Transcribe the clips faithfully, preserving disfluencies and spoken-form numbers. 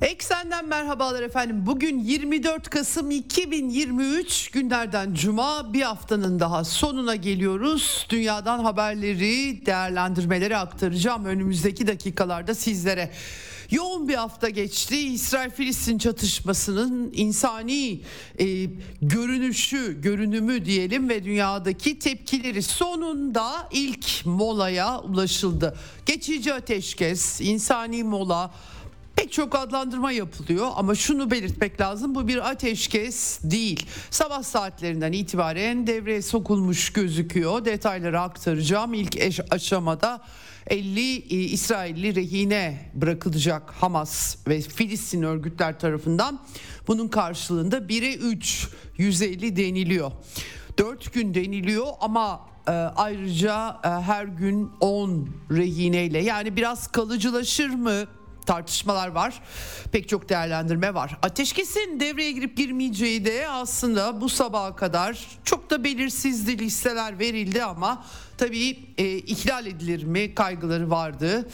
Eksenden merhabalar efendim. Bugün yirmi dört Kasım iki bin yirmi üç, günlerden cuma, bir haftanın daha sonuna geliyoruz. Dünyadan haberleri, değerlendirmeleri aktaracağım önümüzdeki dakikalarda sizlere. Yoğun bir hafta geçti. İsrail-Filistin çatışmasının insani e, görünüşü, görünümü diyelim ve dünyadaki tepkileri sonunda ilk molaya ulaşıldı. Geçici ateşkes, insani mola, pek çok adlandırma yapılıyor ama şunu belirtmek lazım: bu bir ateşkes değil. Sabah saatlerinden itibaren devreye sokulmuş gözüküyor. Detayları aktaracağım. İlk eş aşamada elli İsrailli rehine bırakılacak Hamas ve Filistin örgütler tarafından. Bunun karşılığında bire üç, yüz elli deniliyor. dört gün deniliyor ama ayrıca her gün on rehineyle, yani biraz kalıcılaşır mı? Tartışmalar var, pek çok değerlendirme var. Ateşkesin devreye girip girmeyeceği de aslında bu sabaha kadar çok da belirsizdi. Listeler verildi ama tabii e, ihlal edilir mi kaygıları vardı.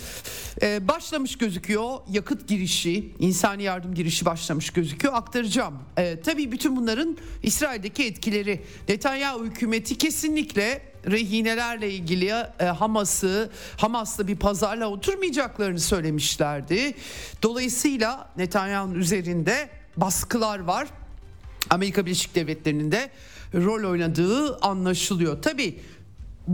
E, başlamış gözüküyor, yakıt girişi, insani yardım girişi başlamış gözüküyor. Aktaracağım. E, tabii bütün bunların İsrail'deki etkileri. Netanyahu hükümeti kesinlikle rehinelerle ilgili e, Hamas'ı, Hamas'la bir pazarla oturmayacaklarını söylemişlerdi. Dolayısıyla Netanyahu'nun üzerinde baskılar var. Amerika Birleşik Devletleri'nin de rol oynadığı anlaşılıyor. Tabii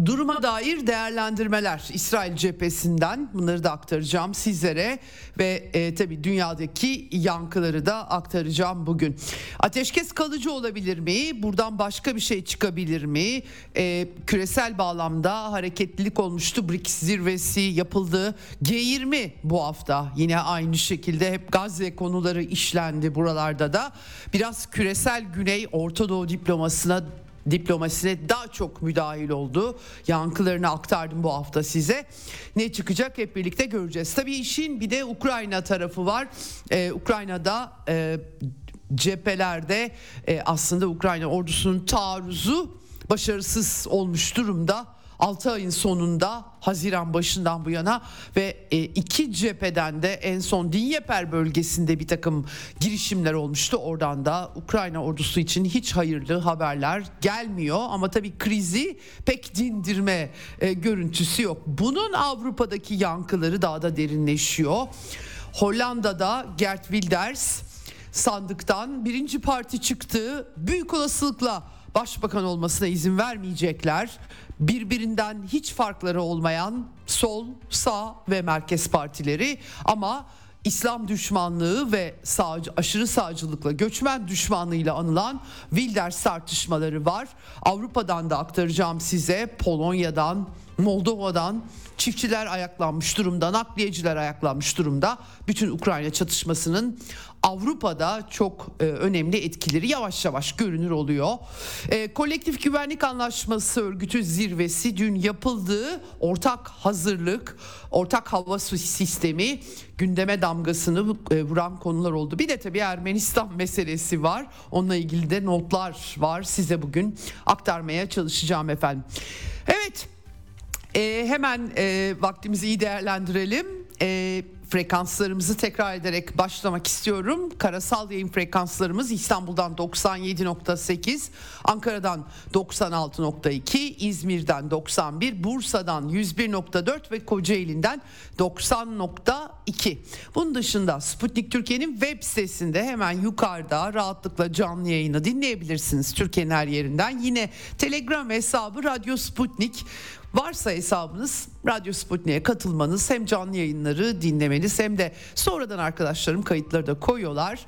duruma dair değerlendirmeler İsrail cephesinden, bunları da aktaracağım sizlere ve e, tabii dünyadaki yankıları da aktaracağım bugün. Ateşkes kalıcı olabilir mi? Buradan başka bir şey çıkabilir mi? E, küresel bağlamda hareketlilik olmuştu. B R I C S zirvesi yapıldı. G yirmi bu hafta yine aynı şekilde hep Gazze konuları işlendi buralarda da. Biraz küresel Güney Orta Doğu diplomasına diplomasine daha çok müdahil oldu. Yankılarını aktardım bu hafta size. Ne çıkacak hep birlikte göreceğiz. Tabii işin bir de Ukrayna tarafı var. Ee, Ukrayna'da e, cephelerde e, aslında Ukrayna ordusunun taarruzu başarısız olmuş durumda. altı ayın sonunda, Haziran başından bu yana ve iki cepheden de en son Dinyeper bölgesinde bir takım girişimler olmuştu. Oradan da Ukrayna ordusu için hiç hayırlı haberler gelmiyor ama tabii krizi pek dindirme görüntüsü yok. Bunun Avrupa'daki yankıları daha da derinleşiyor. Hollanda'da Geert Wilders sandıktan birinci parti çıktı. Büyük olasılıkla başbakan olmasına izin vermeyecekler. Birbirinden hiç farkları olmayan sol, sağ ve merkez partileri ama İslam düşmanlığı ve sağcı, aşırı sağcılıkla, göçmen düşmanlığıyla anılan Wilders tartışmaları var. Avrupa'dan da aktaracağım size. Polonya'dan, Moldova'dan çiftçiler ayaklanmış durumda, nakliyeciler ayaklanmış durumda. Bütün Ukrayna çatışmasının Avrupa'da çok e, önemli etkileri yavaş yavaş görünür oluyor. E, Kolektif Güvenlik Anlaşması Örgütü zirvesi dün yapıldı. Ortak hazırlık, ortak hava sistemi gündeme damgasını e, vuran konular oldu. Bir de tabii Ermenistan meselesi var. Onunla ilgili de notlar var. Size bugün aktarmaya çalışacağım efendim. Evet, e, hemen e, vaktimizi iyi değerlendirelim. E, frekanslarımızı tekrar ederek başlamak istiyorum. Karasal yayın frekanslarımız İstanbul'dan doksan yedi nokta sekiz, Ankara'dan doksan altı nokta iki, İzmir'den doksan bir, Bursa'dan yüz bir nokta dört ve Kocaeli'nden doksan nokta iki. Bunun dışında Sputnik Türkiye'nin web sitesinde hemen yukarıda rahatlıkla canlı yayını dinleyebilirsiniz Türkiye'nin her yerinden. Yine Telegram hesabı Radyo Sputnik. Varsa hesabınız, Radyo Sputnik'e katılmanız, hem canlı yayınları dinlemeniz hem de sonradan arkadaşlarım kayıtları da koyuyorlar.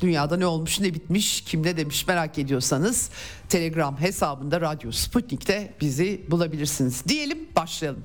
Dünyada ne olmuş, ne bitmiş, kim ne demiş merak ediyorsanız Telegram hesabında Radyo Sputnik'te bizi bulabilirsiniz. Diyelim, başlayalım.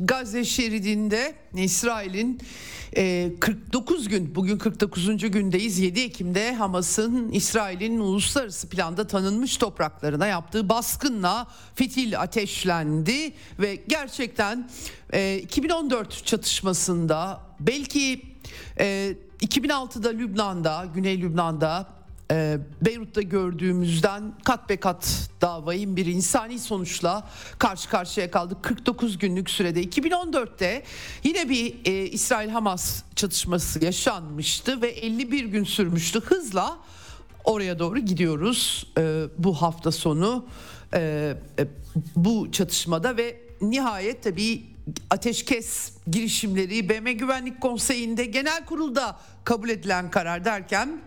Gazze şeridinde İsrail'in kırk dokuz gün, bugün kırk dokuzuncu gündeyiz, yedi Ekim'de Hamas'ın İsrail'in uluslararası planda tanınmış topraklarına yaptığı baskınla fitil ateşlendi ve gerçekten iki bin on dört çatışmasında, belki iki bin altıda Lübnan'da, Güney Lübnan'da, Beyrut'ta gördüğümüzden kat be kat daha vahim bir insani sonuçla karşı karşıya kaldık kırk dokuz günlük sürede. iki bin on dörtte yine bir e, İsrail-Hamas çatışması yaşanmıştı ve elli bir gün sürmüştü. Hızla oraya doğru gidiyoruz e, bu hafta sonu e, e, bu çatışmada ve nihayet tabii ateşkes girişimleri B M Güvenlik Konseyi'nde genel kurulda kabul edilen karar derken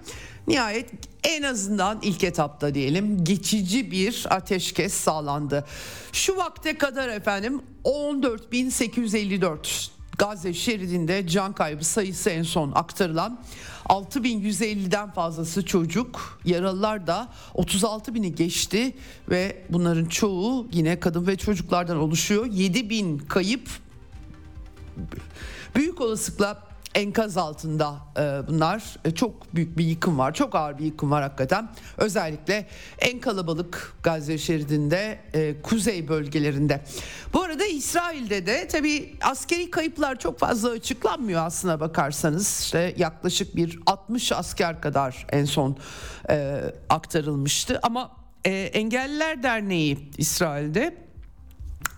nihayet en azından ilk etapta diyelim geçici bir ateşkes sağlandı. Şu vakte kadar efendim on dört bin sekiz yüz elli dört Gazze şeridinde can kaybı sayısı, en son aktarılan altı bin yüz elliden fazlası çocuk, yaralılar da otuz altı bini geçti ve bunların çoğu yine kadın ve çocuklardan oluşuyor. yedi bin kayıp büyük olasılıkla enkaz altında bunlar. Çok büyük bir yıkım var. Çok ağır bir yıkım var hakikaten. Özellikle en kalabalık Gazze şeridinde, kuzey bölgelerinde. Bu arada İsrail'de de tabii askeri kayıplar çok fazla açıklanmıyor aslına bakarsanız. İşte yaklaşık bir altmış asker kadar en son aktarılmıştı. Ama Engelliler Derneği İsrail'de,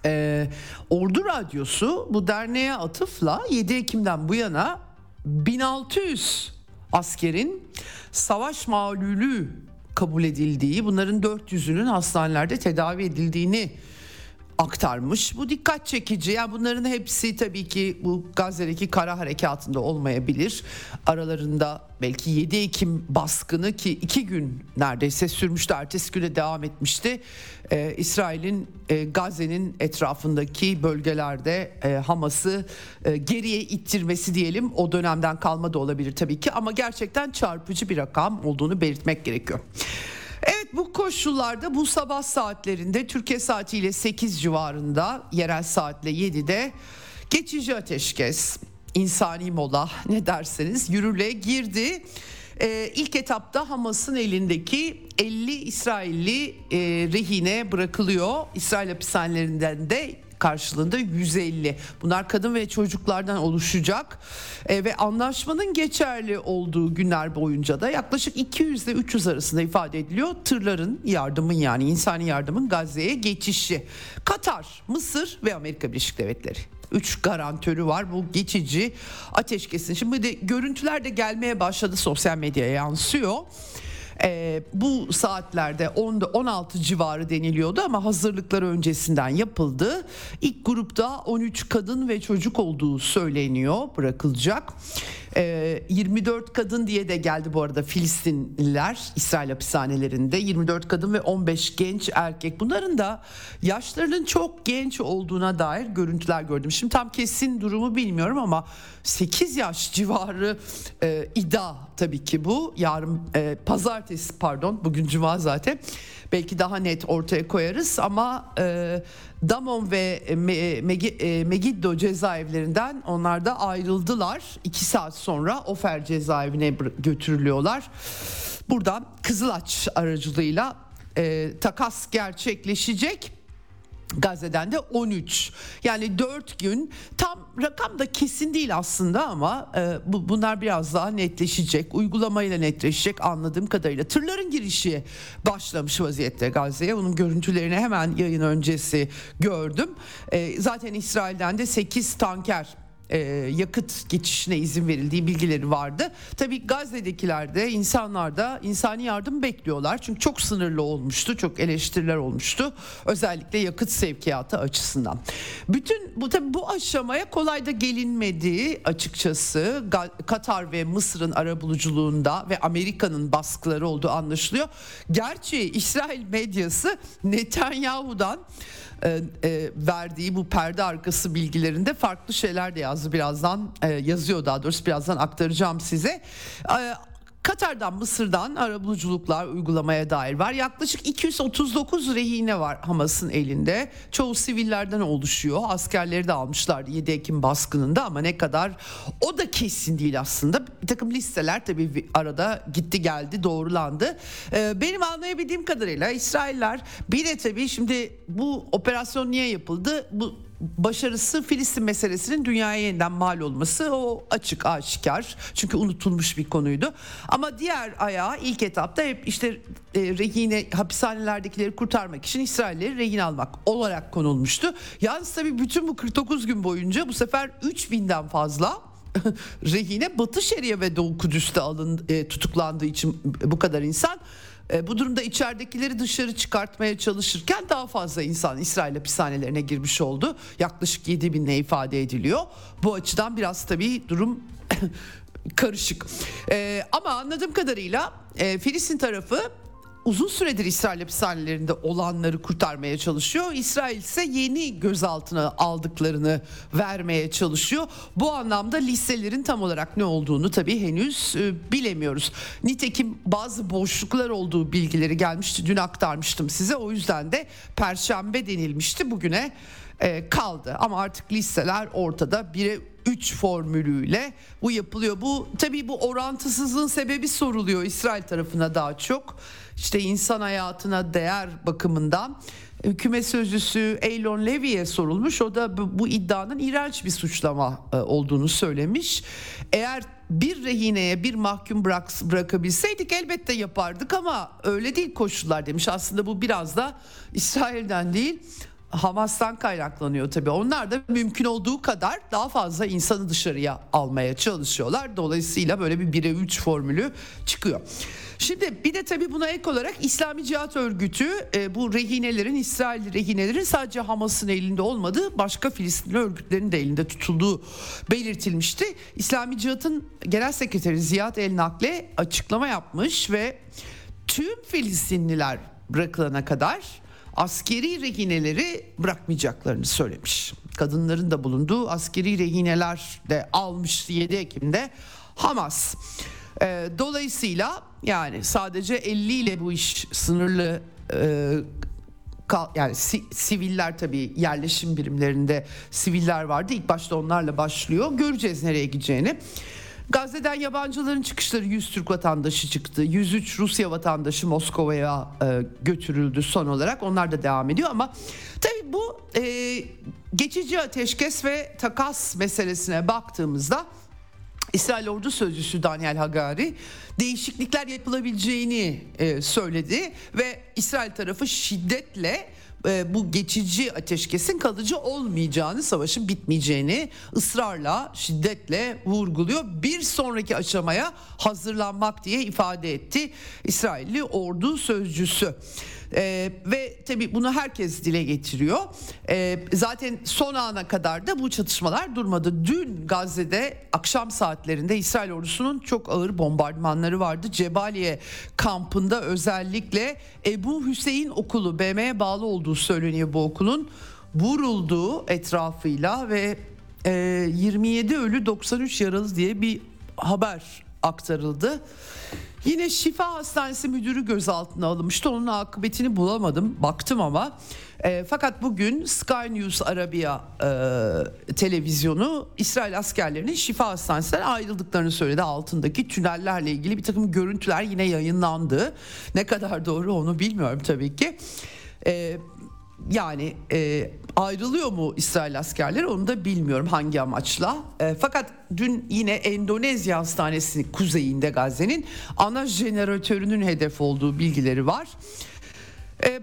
Ee, Ordu Radyosu bu derneğe atıfla yedi Ekim'den bu yana bin altı yüz askerin savaş mağlulü kabul edildiği, bunların dört yüzünün hastanelerde tedavi edildiğini aktarmış. Bu dikkat çekici. Yani bunların hepsi tabii ki bu Gazze'deki kara harekatında olmayabilir. Aralarında belki yedi Ekim baskını, ki iki gün neredeyse sürmüştü, ertesi güne devam etmişti. Ee, İsrail'in e, Gazze'nin etrafındaki bölgelerde e, Hamas'ı e, geriye ittirmesi diyelim, o dönemden kalma da olabilir tabii ki, ama gerçekten çarpıcı bir rakam olduğunu belirtmek gerekiyor. Evet, bu koşullarda bu sabah saatlerinde Türkiye saatiyle sekiz civarında, yerel saatle yedide geçici ateşkes, insani mola, ne derseniz, yürürlüğe girdi. Ee, ilk etapta Hamas'ın elindeki elli İsrailli e, rehine bırakılıyor. İsrail hapishanelerinden de karşılığında yüz elli. Bunlar kadın ve çocuklardan oluşacak e, ve anlaşmanın geçerli olduğu günler boyunca da yaklaşık iki yüz ile üç yüz arasında ifade ediliyor. Tırların, yardımın, yani insani yardımın Gazze'ye geçişi. Katar, Mısır ve Amerika Birleşik Devletleri. Üç garantörü var bu geçici ateşkesin. Şimdi de görüntüler de gelmeye başladı, sosyal medyaya yansıyor. Ee, bu saatlerde on on altı civarı deniliyordu ama hazırlıkları öncesinden yapıldı. İlk grupta on üç kadın ve çocuk olduğu söyleniyor, bırakılacak. Ee, yirmi dört kadın diye de geldi bu arada Filistinliler İsrail hapishanelerinde. yirmi dört kadın ve on beş genç erkek. Bunların da yaşlarının çok genç olduğuna dair görüntüler gördüm. Şimdi tam kesin durumu bilmiyorum ama sekiz yaş civarı e, iddia tabii ki bu. Yarın e, pazartesi pardon bugün cuma zaten. Belki daha net ortaya koyarız ama e, Damon ve Megiddo cezaevlerinden onlar da ayrıldılar. İki saat sonra Ofer cezaevine götürülüyorlar. Buradan Kızılaç aracılığıyla e, takas gerçekleşecek. Gazze'den de on üç, yani dört gün, tam rakam da kesin değil aslında ama e, bu, bunlar biraz daha netleşecek, uygulamayla netleşecek anladığım kadarıyla. Tırların girişi başlamış vaziyette Gazze'ye, bunun görüntülerini hemen yayın öncesi gördüm. E, zaten İsrail'den de sekiz tanker e, yakıt geçişine izin verildiği bilgileri vardı. Tabii Gazze'dekiler de, insanlar da insani yardım bekliyorlar. Çünkü çok sınırlı olmuştu, çok eleştiriler olmuştu. Özellikle yakıt sevkiyatı açısından. Bütün bu tabii bu aşamaya kolay da gelinmedi açıkçası. Katar ve Mısır'ın arabuluculuğunda ve Amerika'nın baskıları olduğu anlaşılıyor. Gerçi İsrail medyası Netanyahu'dan e, e, verdiği bu perde arkası bilgilerinde farklı şeyler de yazdı. Birazdan e, yazıyor daha doğrusu birazdan aktaracağım size. E, Katar'dan, Mısır'dan arabuluculuklar uygulamaya dair var. Yaklaşık iki yüz otuz dokuz rehine var Hamas'ın elinde. Çoğu sivillerden oluşuyor. Askerleri de almışlardı yedi Ekim baskınında ama ne kadar o da kesin değil aslında. Bir takım listeler tabii arada gitti geldi, doğrulandı. Benim anlayabildiğim kadarıyla İsrailler bir de tabii şimdi bu operasyon niye yapıldı? Bu başarısı Filistin meselesinin dünyaya yeniden mal olması, o açık aşikar. Çünkü unutulmuş bir konuydu. Ama diğer ayağı ilk etapta hep işte e, rehine hapishanelerdekileri kurtarmak için İsrailleri rehin almak olarak konulmuştu. Yalnız tabii bütün bu kırk dokuz gün boyunca bu sefer üç binden fazla rehine Batı Şeria ve Doğu Kudüs'te alın, e, tutuklandığı için bu kadar insan. E, bu durumda içeridekileri dışarı çıkartmaya çalışırken daha fazla insan İsrail hapishanelerine girmiş oldu. Yaklaşık yedi binle ifade ediliyor. Bu açıdan biraz tabii durum karışık. E, ama anladığım kadarıyla e, Filistin tarafı uzun süredir İsrail hapishanelerinde olanları kurtarmaya çalışıyor. İsrail ise yeni gözaltına aldıklarını vermeye çalışıyor. Bu anlamda listelerin tam olarak ne olduğunu tabii henüz bilemiyoruz. Nitekim bazı boşluklar olduğu bilgileri gelmişti. Dün aktarmıştım size. O yüzden de Perşembe denilmişti. Bugüne kaldı. Ama artık listeler ortada. Bire üç formülüyle bu yapılıyor. Bu tabii bu orantısızlığın sebebi soruluyor İsrail tarafına daha çok. İşte insan hayatına değer bakımından hükümet sözcüsü Eylon Levy'ye sorulmuş. O da bu, bu iddianın iğrenç bir suçlama olduğunu söylemiş. Eğer bir rehineye bir mahkum bırak, bırakabilseydik elbette yapardık ama öyle değil koşullar demiş. Aslında bu biraz da İsrail'den değil, Hamas'tan kaynaklanıyor tabii. Onlar da mümkün olduğu kadar daha fazla insanı dışarıya almaya çalışıyorlar. Dolayısıyla böyle bir bire üç formülü çıkıyor. Şimdi bir de tabii buna ek olarak İslami Cihat Örgütü bu rehinelerin, İsrail rehinelerin sadece Hamas'ın elinde olmadığı, başka Filistinli örgütlerin de elinde tutulduğu belirtilmişti. İslami Cihat'ın Genel Sekreteri Ziyad El-Nakle açıklama yapmış ve tüm Filistinliler bırakılana kadar askeri rehineleri bırakmayacaklarını söylemiş. Kadınların da bulunduğu askeri rehineler de almıştı yedi Ekim'de Hamas. Ee, dolayısıyla yani sadece elli ile bu iş sınırlı e, kal, yani si, siviller tabii yerleşim birimlerinde siviller vardı. İlk başta onlarla başlıyor. Göreceğiz nereye gideceğini. Gazze'den yabancıların çıkışları yüz Türk vatandaşı çıktı. yüz üç Rusya vatandaşı Moskova'ya e, götürüldü son olarak. Onlar da devam ediyor ama tabii bu e, geçici ateşkes ve takas meselesine baktığımızda İsrail Ordu Sözcüsü Daniel Hagari değişiklikler yapılabileceğini e, söyledi ve İsrail tarafı şiddetle bu geçici ateşkesin kalıcı olmayacağını, savaşın bitmeyeceğini ısrarla, şiddetle vurguluyor. Bir sonraki aşamaya hazırlanmak diye ifade etti İsrailli ordu sözcüsü. Ee, ve tabii bunu herkes dile getiriyor. Ee, zaten son ana kadar da bu çatışmalar durmadı. Dün Gazze'de akşam saatlerinde İsrail ordusunun çok ağır bombardımanları vardı. Cebaliye kampında özellikle Ebu Hüseyin Okulu, B M'ye bağlı olduğu söyleniyor bu okulun, vurulduğu etrafıyla ve e, yirmi yedi ölü doksan üç yaralı diye bir haber aktarıldı. Yine Şifa Hastanesi müdürü gözaltına alınmıştı. Onun akıbetini bulamadım. Baktım ama. E, fakat bugün Sky News Arabiya e, televizyonu İsrail askerlerinin Şifa Hastanesi'nden ayrıldıklarını söyledi. Altındaki tünellerle ilgili bir takım görüntüler yine yayınlandı. Ne kadar doğru onu bilmiyorum tabii ki. E, yani e, ayrılıyor mu İsrail askerleri onu da bilmiyorum hangi amaçla. E, fakat dün yine Endonezya Hastanesi'nin kuzeyinde Gazze'nin ana jeneratörünün hedef olduğu bilgileri var.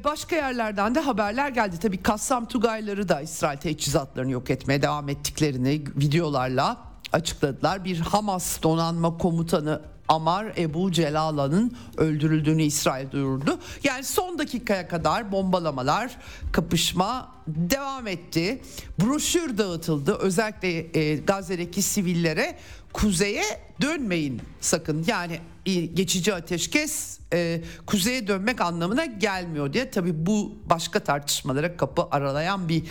Başka yerlerden de haberler geldi. Tabii Kassam Tugayları da İsrail teçhizatlarını yok etmeye devam ettiklerini videolarla açıkladılar. Bir Hamas donanma komutanı Amar Ebu Celala'nın öldürüldüğünü İsrail duyurdu. Yani son dakikaya kadar bombalamalar, kapışma devam etti. Broşür dağıtıldı. Özellikle e, Gazze'deki sivillere kuzeye dönmeyin sakın. Yani geçici ateşkes e, kuzeye dönmek anlamına gelmiyor diye. Tabii bu başka tartışmalara kapı aralayan bir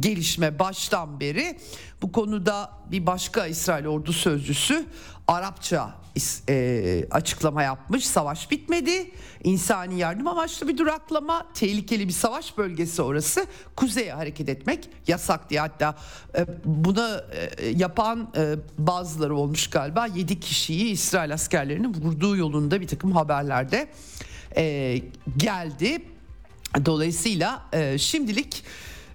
gelişme baştan beri. Bu konuda bir başka İsrail ordu sözcüsü Arapça e, açıklama yapmış. Savaş bitmedi. İnsani yardım amaçlı bir duraklama. Tehlikeli bir savaş bölgesi orası. Kuzeye hareket etmek yasak diye. Hatta e, buna e, yapan e, bazıları olmuş galiba. yedi kişiyi İsrail askerlerinin vurduğu yolunda bir takım haberlerde e, geldi. Dolayısıyla e, şimdilik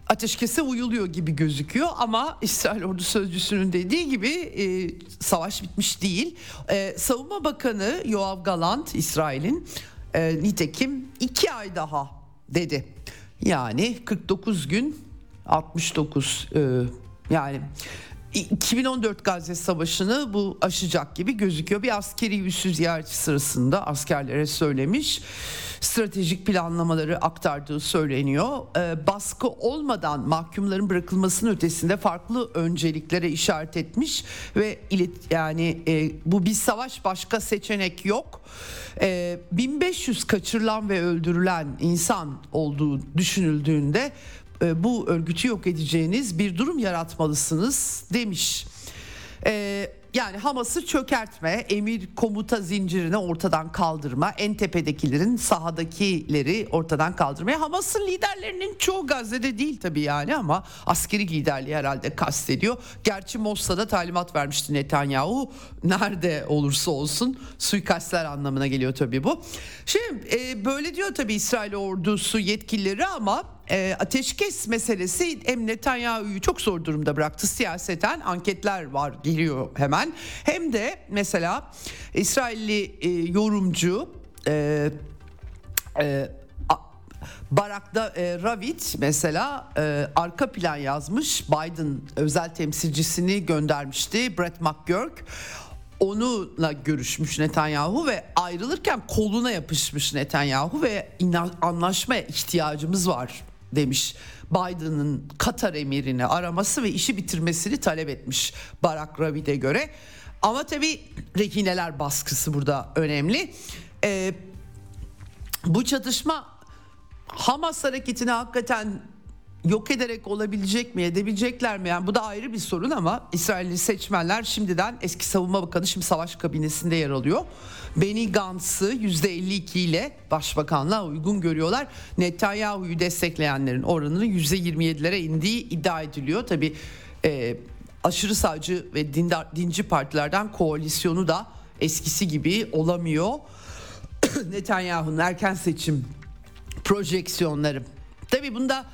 ateşkese uyuluyor gibi gözüküyor ama İsrail ordu sözcüsünün dediği gibi e, savaş bitmiş değil. E, Savunma Bakanı Yoav Galant İsrail'in e, nitekim iki ay daha dedi. Yani kırk dokuz gün altmış dokuz e, yani iki bin on dört Gazze Savaşı'nı bu aşacak gibi gözüküyor. Bir askeri üssü ziyareti sırasında askerlere söylemiş, stratejik planlamaları aktardığı söyleniyor. E, baskı olmadan mahkumların bırakılmasının ötesinde farklı önceliklere işaret etmiş ve ilet, yani e, bu bir savaş, başka seçenek yok. E, bin beş yüz kaçırılan ve öldürülen insan olduğu düşünüldüğünde bu örgütü yok edeceğiniz bir durum yaratmalısınız demiş. Ee, yani Hamas'ı çökertme, emir komuta zincirini ortadan kaldırma, en tepedekilerin sahadakileri ortadan kaldırmaya. Hamas'ın liderlerinin çoğu Gazze'de değil tabii yani ama askeri liderliği herhalde kastediyor. Gerçi Mossad'a talimat vermişti Netanyahu. Nerede olursa olsun suikastler anlamına geliyor tabii bu. Şimdi e, böyle diyor tabii İsrail ordusu yetkilileri ama E, ateşkes meselesi hem Netanyahu'yu çok zor durumda bıraktı siyaseten, anketler var geliyor hemen, hem de mesela İsrailli e, yorumcu e, e, Barak'ta e, Ravid mesela e, arka plan yazmış. Biden özel temsilcisini göndermişti, Brett McGurk. Onunla görüşmüş Netanyahu ve ayrılırken koluna yapışmış Netanyahu ve anlaşmaya ihtiyacımız var demiş. Biden'ın Katar emirini araması ve işi bitirmesini talep etmiş Barak Ravid'e göre. Ama tabii rehineler baskısı burada önemli. Ee, bu çatışma Hamas hareketini hakikaten yok ederek olabilecek mi, edebilecekler mi? Yani bu da ayrı bir sorun ama İsrailli seçmenler şimdiden eski savunma bakanı, şimdi savaş kabinesinde yer alıyor, Benny Gantz'ı yüzde elli iki ile başbakanlığa uygun görüyorlar. Netanyahu'yu destekleyenlerin oranının yüzde yirmi yedilere indiği iddia ediliyor. Tabii e, aşırı sağcı ve dindar, dinci partilerden koalisyonu da eskisi gibi olamıyor. Netanyahu'nun erken seçim projeksiyonları. Tabii bunda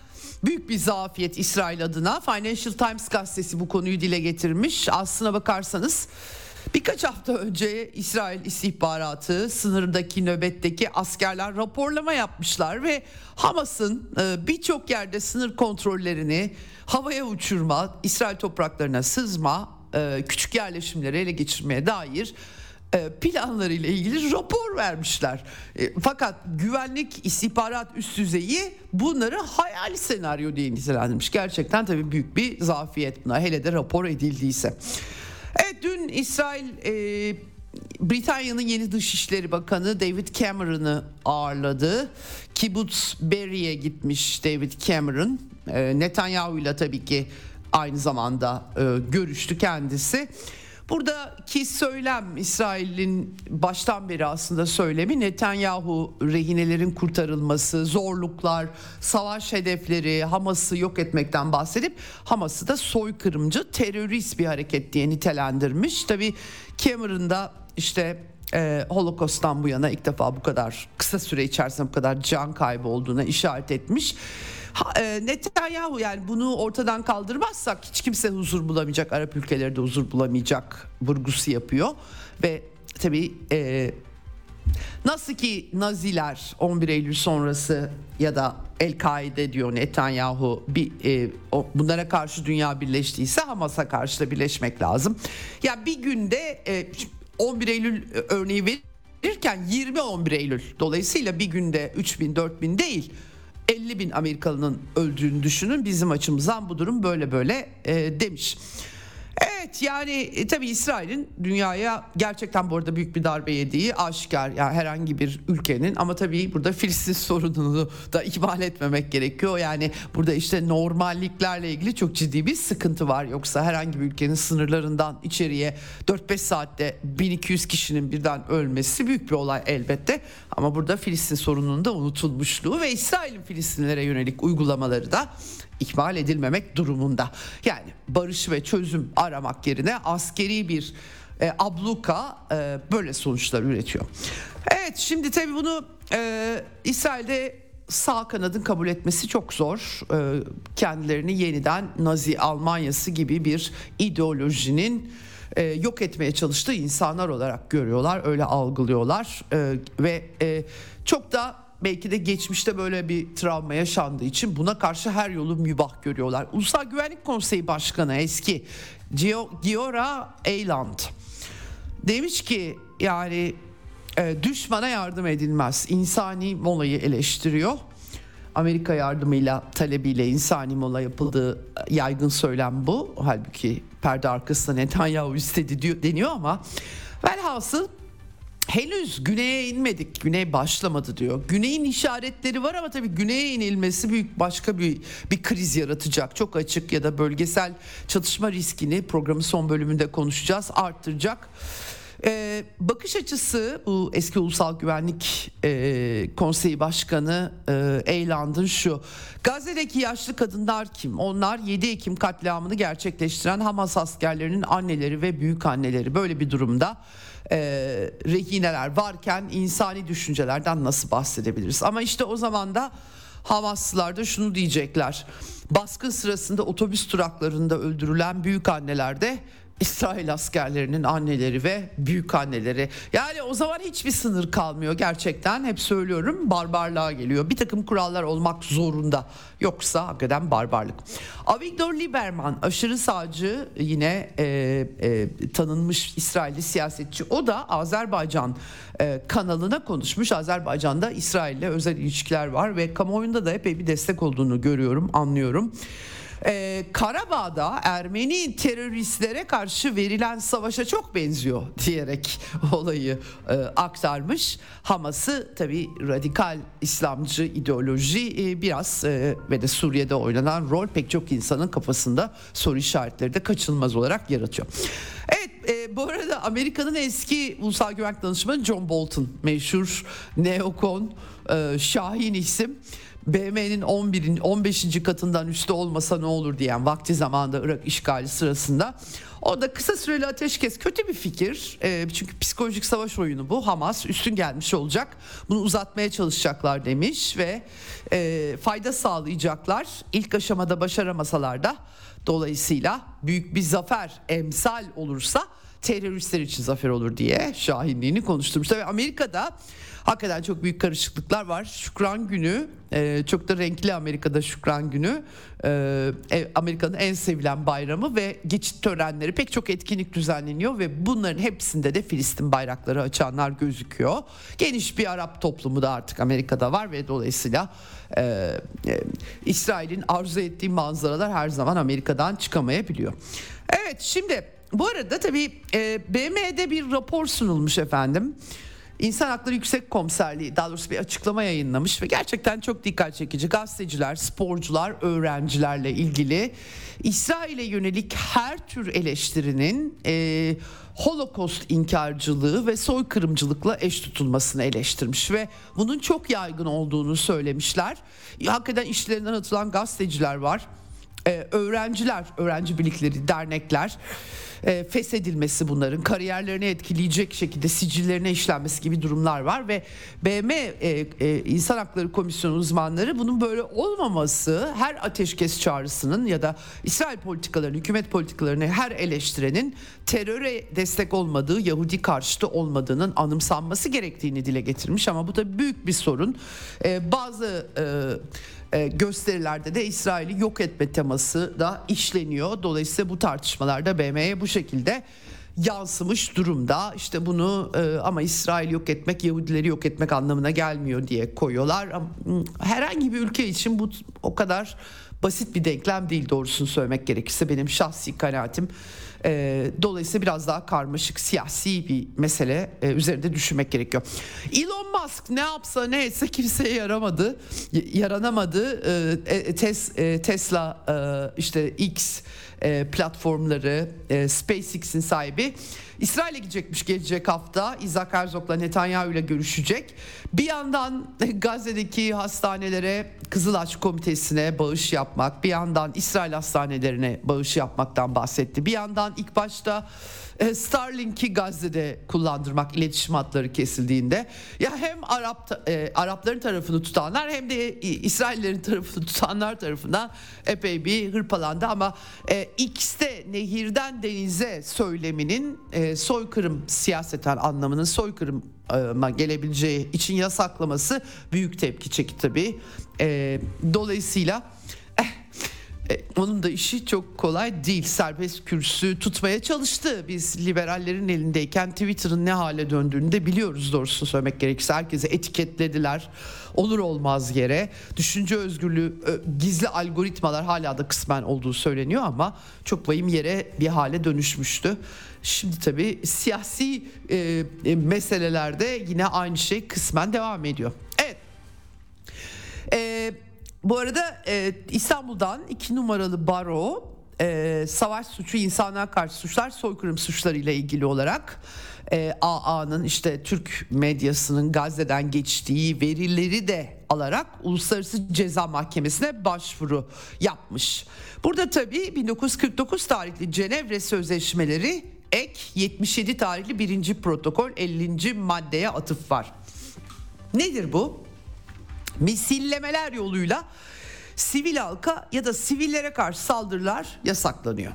büyük bir zafiyet İsrail adına. Financial Times gazetesi bu konuyu dile getirmiş. Aslına bakarsanız birkaç hafta önce İsrail istihbaratı sınırdaki nöbetteki askerler raporlama yapmışlar ve Hamas'ın birçok yerde sınır kontrollerini havaya uçurma, İsrail topraklarına sızma, küçük yerleşimleri ele geçirmeye dair planlarıyla ilgili rapor vermişler. Fakat güvenlik istihbarat üst düzeyi bunları hayali senaryo diye nitelendirmiş. Gerçekten tabii büyük bir zafiyet buna, hele de rapor edildiyse. Evet, dün İsrail e, Britanya'nın yeni Dışişleri Bakanı David Cameron'ı ağırladı. Kibbutz Berry'e gitmiş David Cameron. E, Netanyahu'yla tabii ki aynı zamanda e, görüştü kendisi. Buradaki söylem, İsrail'in baştan beri aslında söylemi, Netanyahu rehinelerin kurtarılması, zorluklar, savaş hedefleri, Hamas'ı yok etmekten bahsedip Hamas'ı da soykırımcı, terörist bir hareket diye nitelendirmiş. Tabii Cameron da işte e, Holocaust'tan bu yana ilk defa bu kadar kısa süre içerisinde bu kadar can kaybı olduğuna işaret etmiş. Netanyahu yani bunu ortadan kaldırmazsak hiç kimse huzur bulamayacak, Arap ülkeleri de huzur bulamayacak vurgusu yapıyor ve tabii e, Nasıl ki Naziler on bir Eylül sonrası ya da El-Kaide diyor Netanyahu, bir, e, o, bunlara karşı dünya birleştiyse Hamas'a karşı da birleşmek lazım. Ya bir günde e, on bir Eylül örneği verirken yirmi on bir Eylül dolayısıyla bir günde üç bin dört bin değil elli bin Amerikalı'nın öldüğünü düşünün, bizim açımızdan bu durum böyle böyle e, demiş. Evet yani e, tabii İsrail'in dünyaya gerçekten bu arada büyük bir darbe yediği aşikar, yani herhangi bir ülkenin, ama tabii burada Filistin sorununu da ihmal etmemek gerekiyor. Yani burada işte normalliklerle ilgili çok ciddi bir sıkıntı var, yoksa herhangi bir ülkenin sınırlarından içeriye dört beş saatte bin iki yüz kişinin birden ölmesi büyük bir olay elbette, ama burada Filistin sorununun da unutulmuşluğu ve İsrail'in Filistinlere yönelik uygulamaları da ihmal edilmemek durumunda. Yani barış ve çözüm aramak yerine askeri bir e, abluka e, böyle sonuçlar üretiyor. Evet şimdi tabii bunu e, İsrail'de sağ kanadın kabul etmesi çok zor. E, kendilerini yeniden Nazi Almanyası gibi bir ideolojinin e, yok etmeye çalıştığı insanlar olarak görüyorlar. Öyle algılıyorlar e, ve e, çok da belki de geçmişte böyle bir travma yaşandığı için buna karşı her yolu mübah görüyorlar. Ulusal Güvenlik Konseyi Başkanı eski Giora Eyland demiş ki yani e, düşmana yardım edilmez. İnsani molayı eleştiriyor. Amerika yardımıyla, talebiyle insani mola yapıldığı yaygın söylem bu. Halbuki perde arkasında Netanyahu istedi diyor, deniyor ama velhasıl henüz güneye inmedik, güney başlamadı diyor. Güneyin işaretleri var ama tabii güneye inilmesi büyük başka bir bir kriz yaratacak. Çok açık ya da bölgesel çatışma riskini programın son bölümünde konuşacağız, arttıracak. Ee, bakış açısı bu eski Ulusal Güvenlik e, Konseyi Başkanı e, Eyland'ın şu: Gazze'deki yaşlı kadınlar kim? Onlar yedi Ekim katliamını gerçekleştiren Hamas askerlerinin anneleri ve büyükanneleri. Böyle bir durumda e, rehineler varken insani düşüncelerden nasıl bahsedebiliriz? Ama işte o zaman da Hamaslılar da şunu diyecekler: baskın sırasında otobüs duraklarında öldürülen büyükanneler de İsrail askerlerinin anneleri ve büyükanneleri. Yani o zaman hiçbir sınır kalmıyor gerçekten, hep söylüyorum, barbarlığa geliyor. Bir takım kurallar olmak zorunda, yoksa hakikaten barbarlık. Avigdor Lieberman aşırı sağcı, yine e, e, tanınmış İsrailli siyasetçi, o da Azerbaycan e, kanalına konuşmuş. Azerbaycan'da İsrail'le özel ilişkiler var ve kamuoyunda da epey bir destek olduğunu görüyorum, anlıyorum. Ee, Karabağ'da Ermeni teröristlere karşı verilen savaşa çok benziyor diyerek olayı e, aktarmış. Hamas'ı tabii radikal İslamcı ideoloji e, biraz e, ve de Suriye'de oynanan rol pek çok insanın kafasında soru işaretleri de kaçınılmaz olarak yaratıyor. Evet. E, bu arada Amerika'nın eski Ulusal Güvenlik Danışmanı John Bolton, meşhur neokon e, şahin isim, B M'nin on beşinci katından üstte olmasa ne olur diyen, vakti zamanında Irak işgali sırasında. O da kısa süreli ateşkes kötü bir fikir. E, çünkü psikolojik savaş oyunu bu. Hamas üstün gelmiş olacak. Bunu uzatmaya çalışacaklar demiş ve e, fayda sağlayacaklar. İlk aşamada başaramasalar da, dolayısıyla büyük bir zafer emsal olursa teröristler için zafer olur diye şahinliğini konuşturmuş. Tabii Amerika'da hakikaten çok büyük karışıklıklar var. Şükran günü, çok da renkli Amerika'da Şükran günü, Amerika'nın en sevilen bayramı ve geçit törenleri, pek çok etkinlik düzenleniyor ve bunların hepsinde de Filistin bayrakları açanlar gözüküyor. Geniş bir Arap toplumu da artık Amerika'da var ve dolayısıyla e, e, İsrail'in arzu ettiği manzaralar her zaman Amerika'dan çıkamayabiliyor. Evet şimdi bu arada tabii e, B M'de bir rapor sunulmuş efendim. İnsan Hakları Yüksek Komiserliği daha doğrusu bir açıklama yayınlamış ve gerçekten çok dikkat çekici. Gazeteciler, sporcular, öğrencilerle ilgili İsrail'e yönelik her tür eleştirinin e, Holocaust inkarcılığı ve soykırımcılıkla eş tutulmasını eleştirmiş ve bunun çok yaygın olduğunu söylemişler. Hakikaten işlerinden atılan gazeteciler var. Ee, öğrenciler, öğrenci birlikleri, dernekler e, feshedilmesi, bunların kariyerlerini etkileyecek şekilde sicillerine işlenmesi gibi durumlar var ve B M e, e, İnsan Hakları Komisyonu uzmanları bunun böyle olmaması, her ateşkes çağrısının ya da İsrail politikalarını, hükümet politikalarını her eleştirenin teröre destek olmadığı, Yahudi karşıtı olmadığının anımsanması gerektiğini dile getirmiş. Ama bu da büyük bir sorun. E, bazı e, gösterilerde de İsrail'i yok etme teması da işleniyor. Dolayısıyla bu tartışmalarda B M'ye bu şekilde yansımış durumda. İşte bunu ama İsrail yok etmek Yahudileri yok etmek anlamına gelmiyor diye koyuyorlar. Herhangi bir ülke için bu o kadar basit bir denklem değil, doğrusunu söylemek gerekirse, benim şahsi kanaatim. Dolayısıyla biraz daha karmaşık, siyasi bir mesele üzerinde düşünmek gerekiyor. Elon Musk ne yapsa ne etse kimseye yaramadı, yaranamadı. Tesla, işte X platformları, SpaceX'in sahibi İsrail'e gidecekmiş gelecek hafta. İzak Herzog'la Netanyahu ile görüşecek. Bir yandan Gazze'deki hastanelere, Kızıl Haç Komitesi'ne bağış yapmak, bir yandan İsrail hastanelerine bağış yapmaktan bahsetti. Bir yandan ilk başta Starlink'i Gazze'de kullandırmak, iletişim hatları kesildiğinde, ya hem Arap e, Arapların tarafını tutanlar hem de İsraillerin tarafını tutanlar tarafından epey bir hırpalandı. Ama e, X'te nehirden denize söyleminin e, soykırım, siyaseten anlamının soykırıma gelebileceği için yasaklaması büyük tepki çekti tabii. E, dolayısıyla onun da işi çok kolay değil. Serbest kürsü tutmaya çalıştı. Biz liberallerin elindeyken Twitter'ın ne hale döndüğünü de biliyoruz, doğrusunu söylemek gerekirse. Herkese etiketlediler. Olur olmaz yere. Düşünce özgürlüğü, gizli algoritmalar hala da kısmen olduğu söyleniyor ama çok vahim yere bir hale dönüşmüştü. Şimdi tabii siyasi e, e, meselelerde yine aynı şey kısmen devam ediyor. Evet. Eee Bu arada e, İstanbul'dan iki numaralı baro e, savaş suçu, insanlığa karşı suçlar, soykırım suçlarıyla ilgili olarak e, A A'nın işte Türk medyasının Gazze'den geçtiği verileri de alarak Uluslararası Ceza Mahkemesi'ne başvuru yapmış. Burada tabii bin dokuz yüz kırk dokuz tarihli Cenevre Sözleşmeleri ek yetmiş yedi tarihli birinci protokol ellinci maddeye atıf var. Nedir bu? Misillemeler yoluyla sivil halka ya da sivillere karşı saldırılar yasaklanıyor.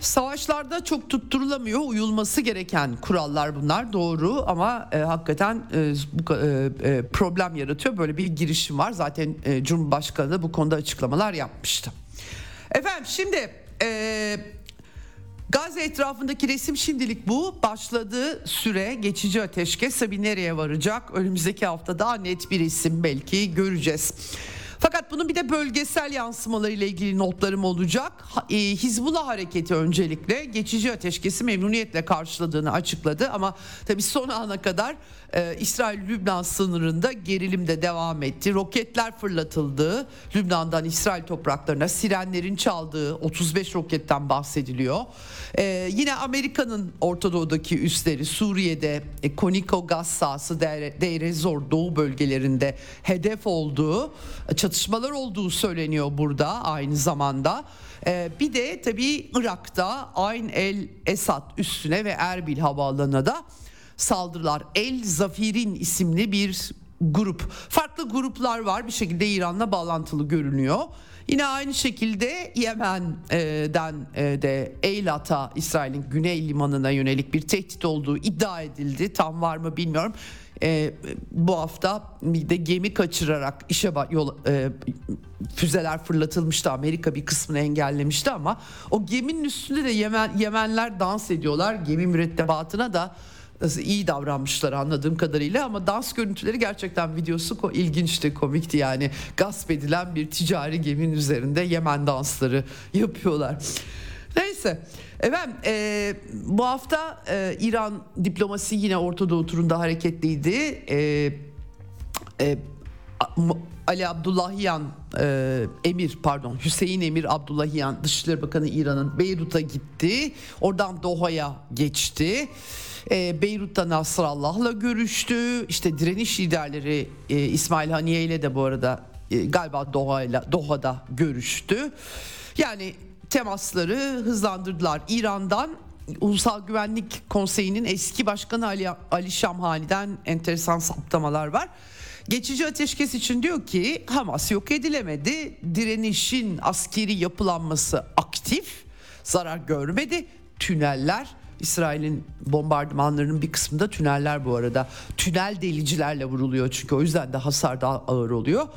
Savaşlarda çok tutturulamıyor, uyulması gereken kurallar bunlar, doğru, ama e, hakikaten e, bu, e, problem yaratıyor. Böyle bir girişim var zaten, e, Cumhurbaşkanı da bu konuda açıklamalar yapmıştı. Efendim şimdi e, Gazze etrafındaki resim şimdilik bu. Başladığı süre geçici ateşkes. Tabii nereye varacak? Önümüzdeki hafta daha net bir isim belki göreceğiz. Fakat bunun bir de bölgesel yansımalarıyla ilgili notlarım olacak. Hizbullah hareketi öncelikle geçici ateşkesi memnuniyetle karşıladığını açıkladı. Ama tabii son ana kadar e, İsrail-Lübnan sınırında gerilim de devam etti. Roketler fırlatıldı. Lübnan'dan İsrail topraklarına sirenlerin çaldığı otuz beş roketten bahsediliyor. E, yine Amerika'nın Orta Doğu'daki üsleri Suriye'de e, Koniko gaz sahası, Deir ez-Zor Doğu bölgelerinde hedef olduğu, çatışmalar olduğu söyleniyor burada aynı zamanda. Ee, bir de tabii Irak'ta Ayn el Esad üssüne ve Erbil havaalanına da saldırılar. El Zafirin isimli bir grup. Farklı gruplar var, bir şekilde İran'la bağlantılı görünüyor. Yine aynı şekilde Yemen'den de Eylat'a, İsrail'in güney limanına yönelik bir tehdit olduğu iddia edildi. Tam var mı bilmiyorum. Ee, bu hafta bir de gemi kaçırarak işe yol, e, füzeler fırlatılmıştı. Amerika bir kısmını engellemişti ama o geminin üstünde de Yemen, Yemenler dans ediyorlar. Gemi mürettebatına da iyi davranmışlar anladığım kadarıyla, ama dans görüntüleri gerçekten, videosu ilginçti, komikti yani. Gasp edilen bir ticari geminin üzerinde Yemen dansları yapıyorlar. Neyse efendim, e, bu hafta e, İran diplomasi yine Orta Doğu turunda hareketliydi. E, e, Ali Abdullahiyan, e, Emir pardon Hüseyin Emir Abdullahiyan Dışişleri Bakanı İran'ın Beyrut'a gitti. Oradan Doha'ya geçti. E, Beyrut'ta Nasrallah'la görüştü. İşte direniş liderleri e, İsmail Haniye ile de bu arada e, galiba Doha'yla, Doha'da görüştü. Yani temasları hızlandırdılar. İran'dan Ulusal Güvenlik Konseyi'nin eski başkanı Ali, Ali Şamhani'den enteresan saptamalar var. Geçici ateşkes için diyor ki Hamas yok edilemedi, direnişin askeri yapılanması aktif, zarar görmedi. Tüneller, İsrail'in bombardımanlarının bir kısmında tüneller bu arada. Tünel delicilerle vuruluyor çünkü, o yüzden de hasar daha ağır oluyor.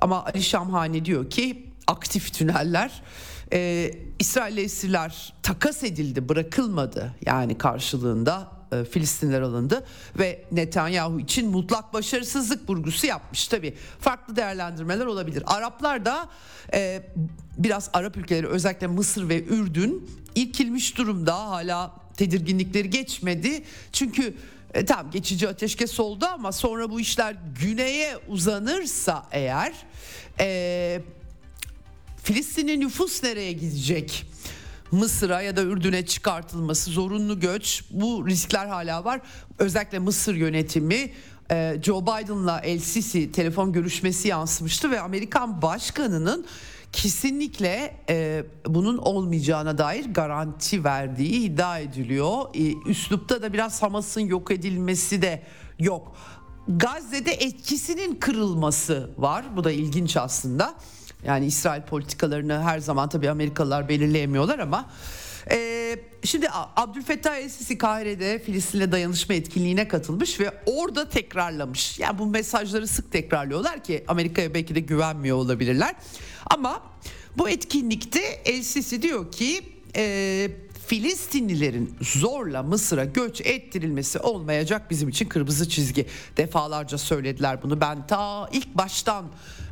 Ama Ali Şamhani diyor ki aktif tüneller. Ee, İsrail'le esirler takas edildi, bırakılmadı. Yani karşılığında e, Filistinler alındı ve Netanyahu için mutlak başarısızlık vurgusu yapmış. Tabii farklı değerlendirmeler olabilir. Araplar da e, biraz Arap ülkeleri, özellikle Mısır ve Ürdün irkilmiş durumda, hala tedirginlikleri geçmedi. Çünkü e, tamam geçici ateşkes oldu ama sonra bu işler güneye uzanırsa eğer... E, Filistin'in nüfus nereye gidecek? Mısır'a ya da Ürdün'e çıkartılması, zorunlu göç, bu riskler hala var. Özellikle Mısır yönetimi, Joe Biden'la El Sisi telefon görüşmesi yansımıştı ve Amerikan başkanının kesinlikle bunun olmayacağına dair garanti verdiği iddia ediliyor. Üslupta da biraz Hamas'ın yok edilmesi de yok. Gazze'de etkisinin kırılması var, bu da ilginç aslında. Yani İsrail politikalarını her zaman tabii Amerikalılar belirleyemiyorlar ama ee, şimdi Abdülfettah El-Sisi Kahire'de Filistin'le dayanışma etkinliğine katılmış ve orada tekrarlamış. Yani bu mesajları sık tekrarlıyorlar ki Amerika'ya belki de güvenmiyor olabilirler. Ama bu etkinlikte El-Sisi diyor ki ee, Filistinlilerin zorla Mısır'a göç ettirilmesi olmayacak, bizim için kırmızı çizgi. Defalarca söylediler bunu. Ben ta ilk baştan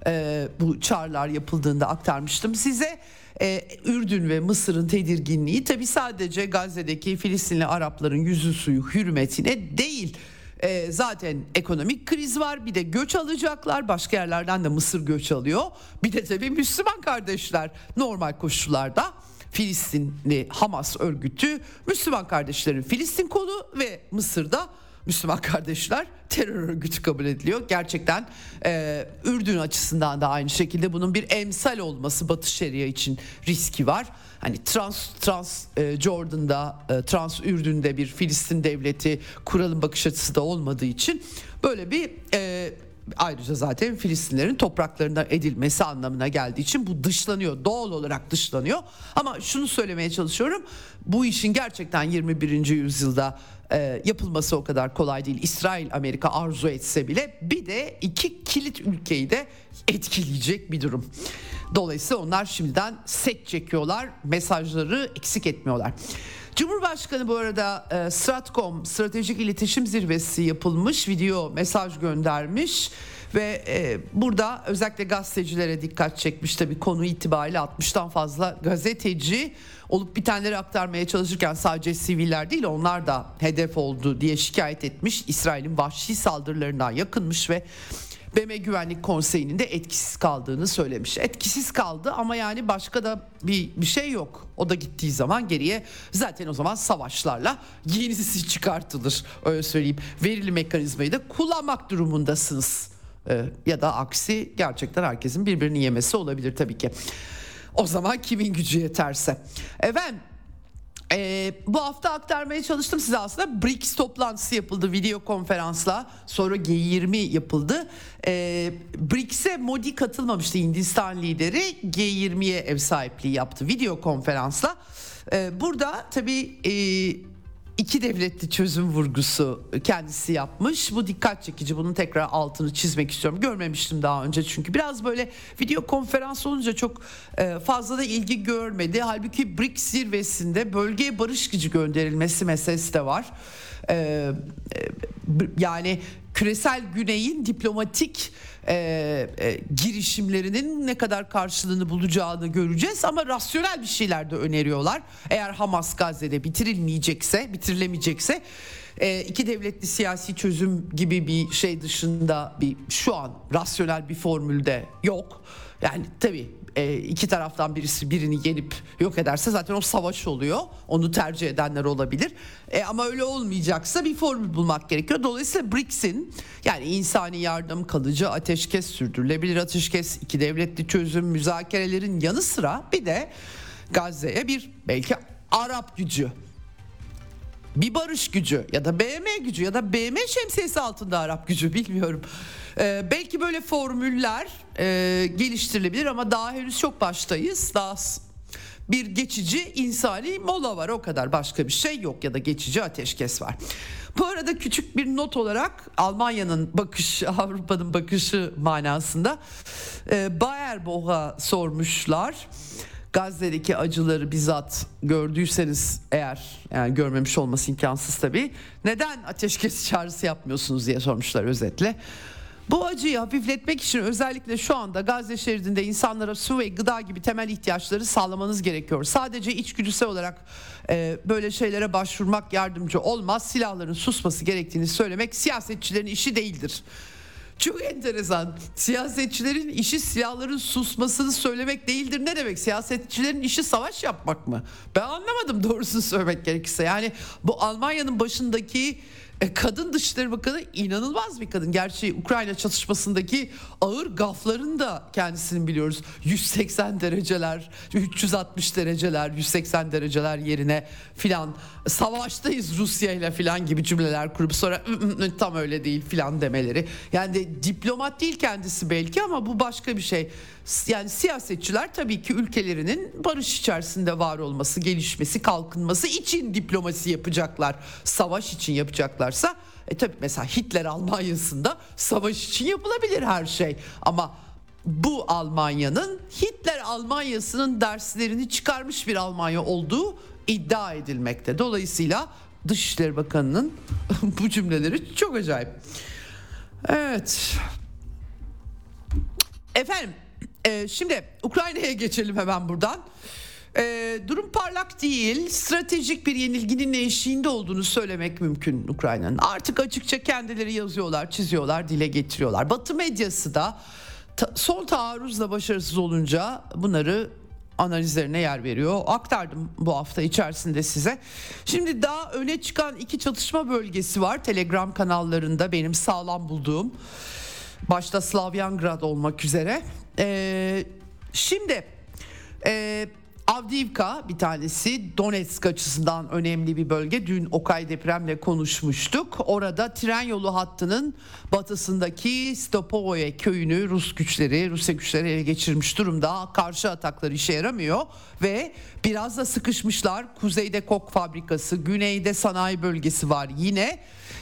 e, bu çağrılar yapıldığında aktarmıştım size. E, Ürdün ve Mısır'ın tedirginliği tabii sadece Gazze'deki Filistinli Arapların yüzü suyu hürmetine değil. E, zaten ekonomik kriz var, bir de göç alacaklar, başka yerlerden de Mısır göç alıyor. Bir de tabii Müslüman kardeşler normal koşullarda. Filistinli Hamas örgütü, Müslüman Kardeşlerin Filistin kolu ve Mısır'da Müslüman Kardeşler terör örgütü kabul ediliyor. Gerçekten e, Ürdün açısından da aynı şekilde bunun bir emsal olması Batı Şeria için riski var. Hani trans trans e, Jordan'da, e, trans Ürdün'de bir Filistin devleti kuralın bakış açısı da olmadığı için böyle bir e, ayrıca zaten Filistinlerin topraklarından edilmesi anlamına geldiği için bu dışlanıyor, doğal olarak dışlanıyor. Ama şunu söylemeye çalışıyorum, bu işin gerçekten yirmi birinci yüzyılda e, yapılması o kadar kolay değil. İsrail, Amerika arzu etse bile bir de iki kilit ülkeyi de etkileyecek bir durum. Dolayısıyla onlar şimdiden set çekiyorlar, mesajları eksik etmiyorlar. Cumhurbaşkanı bu arada e, Stratcom Stratejik İletişim Zirvesi yapılmış, video mesaj göndermiş ve e, burada özellikle gazetecilere dikkat çekmiş. Tabii konu itibariyle altmıştan fazla gazeteci olup bitenleri aktarmaya çalışırken sadece siviller değil onlar da hedef oldu diye şikayet etmiş. İsrail'in vahşi saldırılarından yakınmış ve B M Güvenlik Konseyi'nin de etkisiz kaldığını söylemiş. Etkisiz kaldı ama yani başka da bir, bir şey yok. O da gittiği zaman geriye zaten o zaman savaşlarla yenisi çıkartılır. Öyle söyleyeyim. Verili mekanizmayı da kullanmak durumundasınız. Ee, ya da aksi gerçekten herkesin birbirini yemesi olabilir tabii ki. O zaman kimin gücü yeterse. Efendim. Ee, bu hafta aktarmaya çalıştım size aslında. BRICS toplantısı yapıldı video konferansla, sonra G yirmi yapıldı. Ee, BRICS'e Modi katılmamıştı, Hindistan lideri G yirmiye ev sahipliği yaptı video konferansla. Ee, burada tabii e, iki devletli çözüm vurgusu kendisi yapmış. Bu dikkat çekici, bunun tekrar altını çizmek istiyorum. Görmemiştim daha önce çünkü biraz böyle video konferans olunca çok fazla da ilgi görmedi. Halbuki BRICS zirvesinde bölgeye barış gücü gönderilmesi meselesi de var. Ee, yani küresel güneyin diplomatik e, e, girişimlerinin ne kadar karşılığını bulacağını göreceğiz ama rasyonel bir şeyler de öneriyorlar. Eğer Hamas Gazze'de bitirilmeyecekse, bitirilemeyecekse e, iki devletli siyasi çözüm gibi bir şey dışında bir şu an rasyonel bir formülde yok. Yani tabii iki taraftan birisi birini yenip yok ederse zaten o savaş oluyor. Onu tercih edenler olabilir. E ama öyle olmayacaksa bir formül bulmak gerekiyor. Dolayısıyla B R I C S'in yani insani yardım, kalıcı ateşkes, sürdürülebilir ateşkes, iki devletli çözüm, müzakerelerin yanı sıra bir de Gazze'ye bir belki Arap gücü, bir barış gücü ya da B M gücü ya da B M şemsiyesi altında Arap gücü, bilmiyorum. Ee, belki böyle formüller e, geliştirilebilir ama daha henüz çok baştayız. Daha bir geçici insani mola var, o kadar, başka bir şey yok ya da geçici ateşkes var. Bu arada küçük bir not olarak Almanya'nın bakışı, Avrupa'nın bakışı manasında e, Bayer Boğa sormuşlar. Gazze'deki acıları bizzat gördüyseniz eğer, yani görmemiş olması imkansız tabii, neden ateşkes çağrısı yapmıyorsunuz diye sormuşlar özetle. Bu acıyı hafifletmek için özellikle şu anda Gazze şeridinde insanlara su ve gıda gibi temel ihtiyaçları sağlamanız gerekiyor. Sadece içgüdüsel olarak e, böyle şeylere başvurmak yardımcı olmaz. Silahların susması gerektiğini söylemek siyasetçilerin işi değildir. Çok enteresan. Siyasetçilerin işi silahların susmasını söylemek değildir. Ne demek? Siyasetçilerin işi savaş yapmak mı? Ben anlamadım doğrusunu söylemek gerekirse. Yani bu Almanya'nın başındaki kadın Dışişleri Bakanı inanılmaz bir kadın. Gerçi Ukrayna çatışmasındaki ağır gafların da kendisini biliyoruz. yüz seksen dereceler, üç yüz altmış dereceler, yüz seksen dereceler yerine filan, savaştayız Rusya ile filan gibi cümleler kurup sonra tam öyle değil filan demeleri. Yani de, diplomat değil kendisi belki ama bu başka bir şey. Yani siyasetçiler tabii ki ülkelerinin barış içerisinde var olması, gelişmesi, kalkınması için diplomasi yapacaklar. Savaş için yapacaklarsa e tabii mesela Hitler Almanya'sında savaş için yapılabilir her şey. Ama bu Almanya'nın Hitler Almanya'sının derslerini çıkarmış bir Almanya olduğu iddia edilmekte. Dolayısıyla Dışişleri Bakanı'nın bu cümleleri çok acayip. Evet. Efendim. Ee, şimdi Ukrayna'ya geçelim hemen buradan. Ee, durum parlak değil, stratejik bir yenilginin eşiğinde olduğunu söylemek mümkün Ukrayna'nın. Artık açıkça kendileri yazıyorlar, çiziyorlar, dile getiriyorlar. Batı medyası da ta- son taarruzla başarısız olunca bunları analizlerine yer veriyor. Aktardım bu hafta içerisinde size. Şimdi daha öne çıkan iki çatışma bölgesi var. Telegram kanallarında benim sağlam bulduğum, başta Slavyangrad olmak üzere. Ee, şimdi e, Avdiivka bir tanesi, Donetsk açısından önemli bir bölge. Dün Okay depremle konuşmuştuk. Orada tren yolu hattının batısındaki Stapoye köyünü Rus güçleri, Rusya güçleri ele geçirmiş durumda. Karşı atakları işe yaramıyor ve biraz da sıkışmışlar. Kuzeyde kok fabrikası, güneyde sanayi bölgesi var. Yine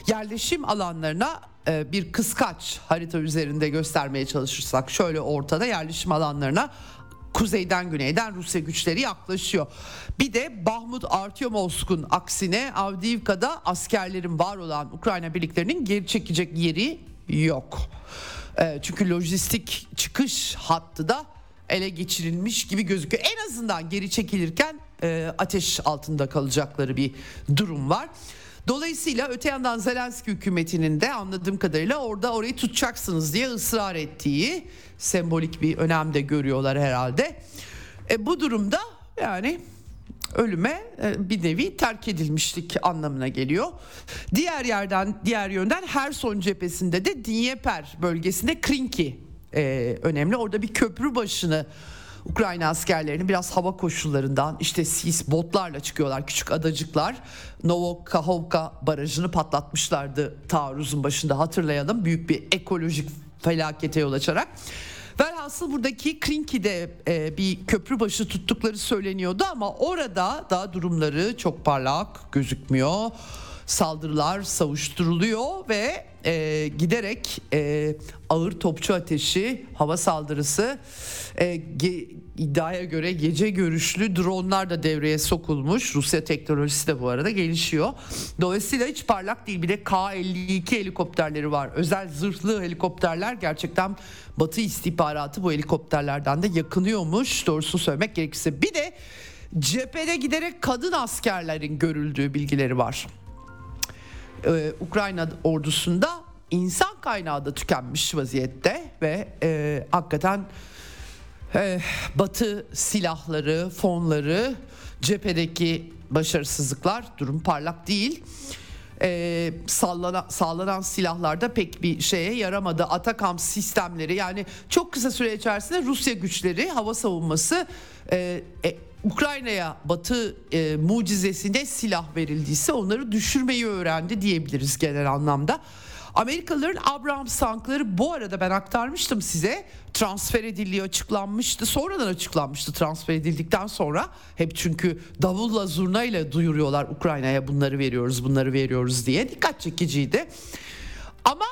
yerleşim alanlarına bir kıskaç harita üzerinde göstermeye çalışırsak şöyle, ortada yerleşim alanlarına kuzeyden güneyden Rusya güçleri yaklaşıyor. Bir de Bahmut Artyomovsk'un aksine Avdiivka'da askerlerin, var olan Ukrayna birliklerinin geri çekecek yeri yok. Çünkü lojistik çıkış hattı da ele geçirilmiş gibi gözüküyor. En azından geri çekilirken ateş altında kalacakları bir durum var. Dolayısıyla öte yandan Zelenski hükümetinin de anladığım kadarıyla orada orayı tutacaksınız diye ısrar ettiği, sembolik bir önem de görüyorlar herhalde. E, bu durumda yani ölüme e, bir nevi terk edilmişlik anlamına geliyor. Diğer yerden, diğer yönden Herson cephesinde de Dnieper bölgesinde Krinki e, önemli. Orada bir köprü başını Ukrayna askerlerini biraz hava koşullarından, işte sis, botlarla çıkıyorlar, küçük adacıklar. Novokahovka barajını patlatmışlardı taarruzun başında, hatırlayalım. Büyük bir ekolojik felakete yol açarak. Velhasıl buradaki Krinki'de e, bir köprü başı tuttukları söyleniyordu ama orada da durumları çok parlak gözükmüyor. Saldırılar savuşturuluyor ve e, giderek e, ağır topçu ateşi, hava saldırısı, e, ge, iddiaya göre gece görüşlü dronlar da devreye sokulmuş. Rusya teknolojisi de bu arada gelişiyor. Dolayısıyla hiç parlak değil. Bir de Ka elli iki helikopterleri var. Özel zırhlı helikopterler, gerçekten Batı istihbaratı bu helikopterlerden de yakınıyormuş, doğrusunu söylemek gerekirse. Bir de cephede giderek kadın askerlerin görüldüğü bilgileri var. Ee, Ukrayna ordusunda insan kaynağı da tükenmiş vaziyette ve e, hakikaten e, Batı silahları, fonları, cephedeki başarısızlıklar, durum parlak değil. E, sallana, sallanan silahlarda pek bir şeye yaramadı. Atakam sistemleri, yani çok kısa süre içerisinde Rusya güçleri, hava savunması, e, e, Ukrayna'ya Batı e, mucizesinde silah verildiyse onları düşürmeyi öğrendi diyebiliriz genel anlamda. Amerikalıların Abrams tankları, bu arada ben aktarmıştım size, transfer edildiği açıklanmıştı. Sonradan açıklanmıştı transfer edildikten sonra. Hep çünkü davulla zurnayla duyuruyorlar Ukrayna'ya, bunları veriyoruz, bunları veriyoruz diye. Dikkat çekiciydi. Ama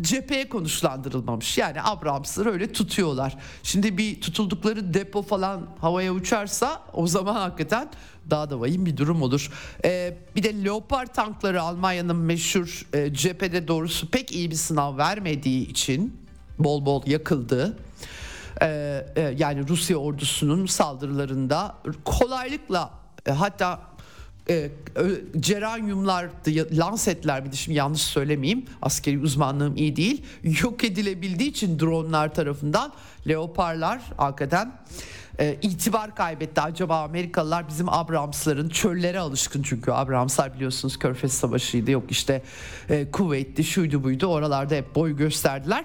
cepheye konuşlandırılmamış. Yani Abrams'ları öyle tutuyorlar. Şimdi bir tutuldukları depo falan havaya uçarsa o zaman hakikaten daha da vahim bir durum olur. Ee, bir de Leopard tankları, Almanya'nın meşhur e, cephede doğrusu pek iyi bir sınav vermediği için bol bol yakıldı. Ee, e, yani Rusya ordusunun saldırılarında kolaylıkla e, hatta E, ceranyumlar, lansetler, bir de şimdi yanlış söylemeyeyim, askeri uzmanlığım iyi değil, yok edilebildiği için dronlar tarafından leoparlar hakikaten e, itibar kaybetti. Acaba Amerikalılar bizim Abrams'ların, çöllere alışkın çünkü Abrams'lar biliyorsunuz Körfez Savaşı'ydı, yok işte e, Kuveyt'ti, şuydu buydu, oralarda hep boy gösterdiler.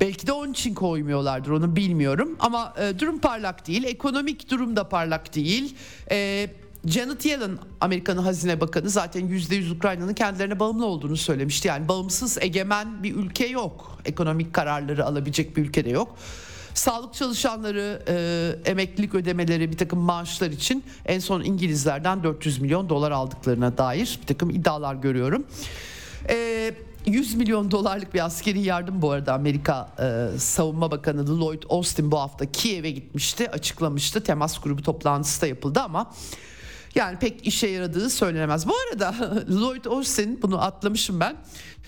Belki de onun için koymuyorlardır, onu bilmiyorum, ama e, durum parlak değil, ekonomik durum da parlak değil. E, Janet Yellen, Amerika'nın Hazine Bakanı, zaten yüzde yüz Ukrayna'nın kendilerine bağımlı olduğunu söylemişti. Yani bağımsız, egemen bir ülke yok. Ekonomik kararları alabilecek bir ülke de yok. Sağlık çalışanları, e, emeklilik ödemeleri, bir takım maaşlar için en son İngilizlerden dört yüz milyon dolar aldıklarına dair bir takım iddialar görüyorum. E, yüz milyon dolarlık bir askeri yardım, bu arada Amerika e, Savunma Bakanı Lloyd Austin bu hafta Kiev'e gitmişti, açıklamıştı. Temas grubu toplantısı da yapıldı ama yani pek işe yaradığı söylenemez. Bu arada Lloyd Austin, bunu atlamışım ben,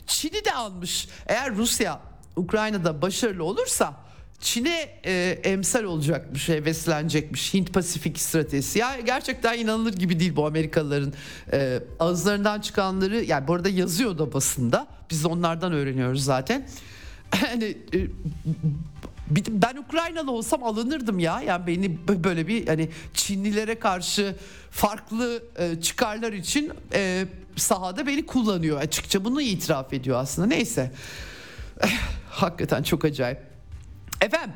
Çin'i de almış. Eğer Rusya Ukrayna'da başarılı olursa Çin'e e, emsal olacakmış, heveslenecekmiş Hint Pasifik stratejisi. Ya gerçekten inanılır gibi değil bu Amerikalıların e, ağızlarından çıkanları. Yani bu arada yazıyor da basında, biz onlardan öğreniyoruz zaten. Yani e, ben Ukraynalı olsam alınırdım ya. Yani beni böyle bir, hani Çinlilere karşı farklı çıkarlar için sahada beni kullanıyor açıkça. Bunu itiraf ediyor aslında. Neyse. Hakikaten çok acayip. Efendim,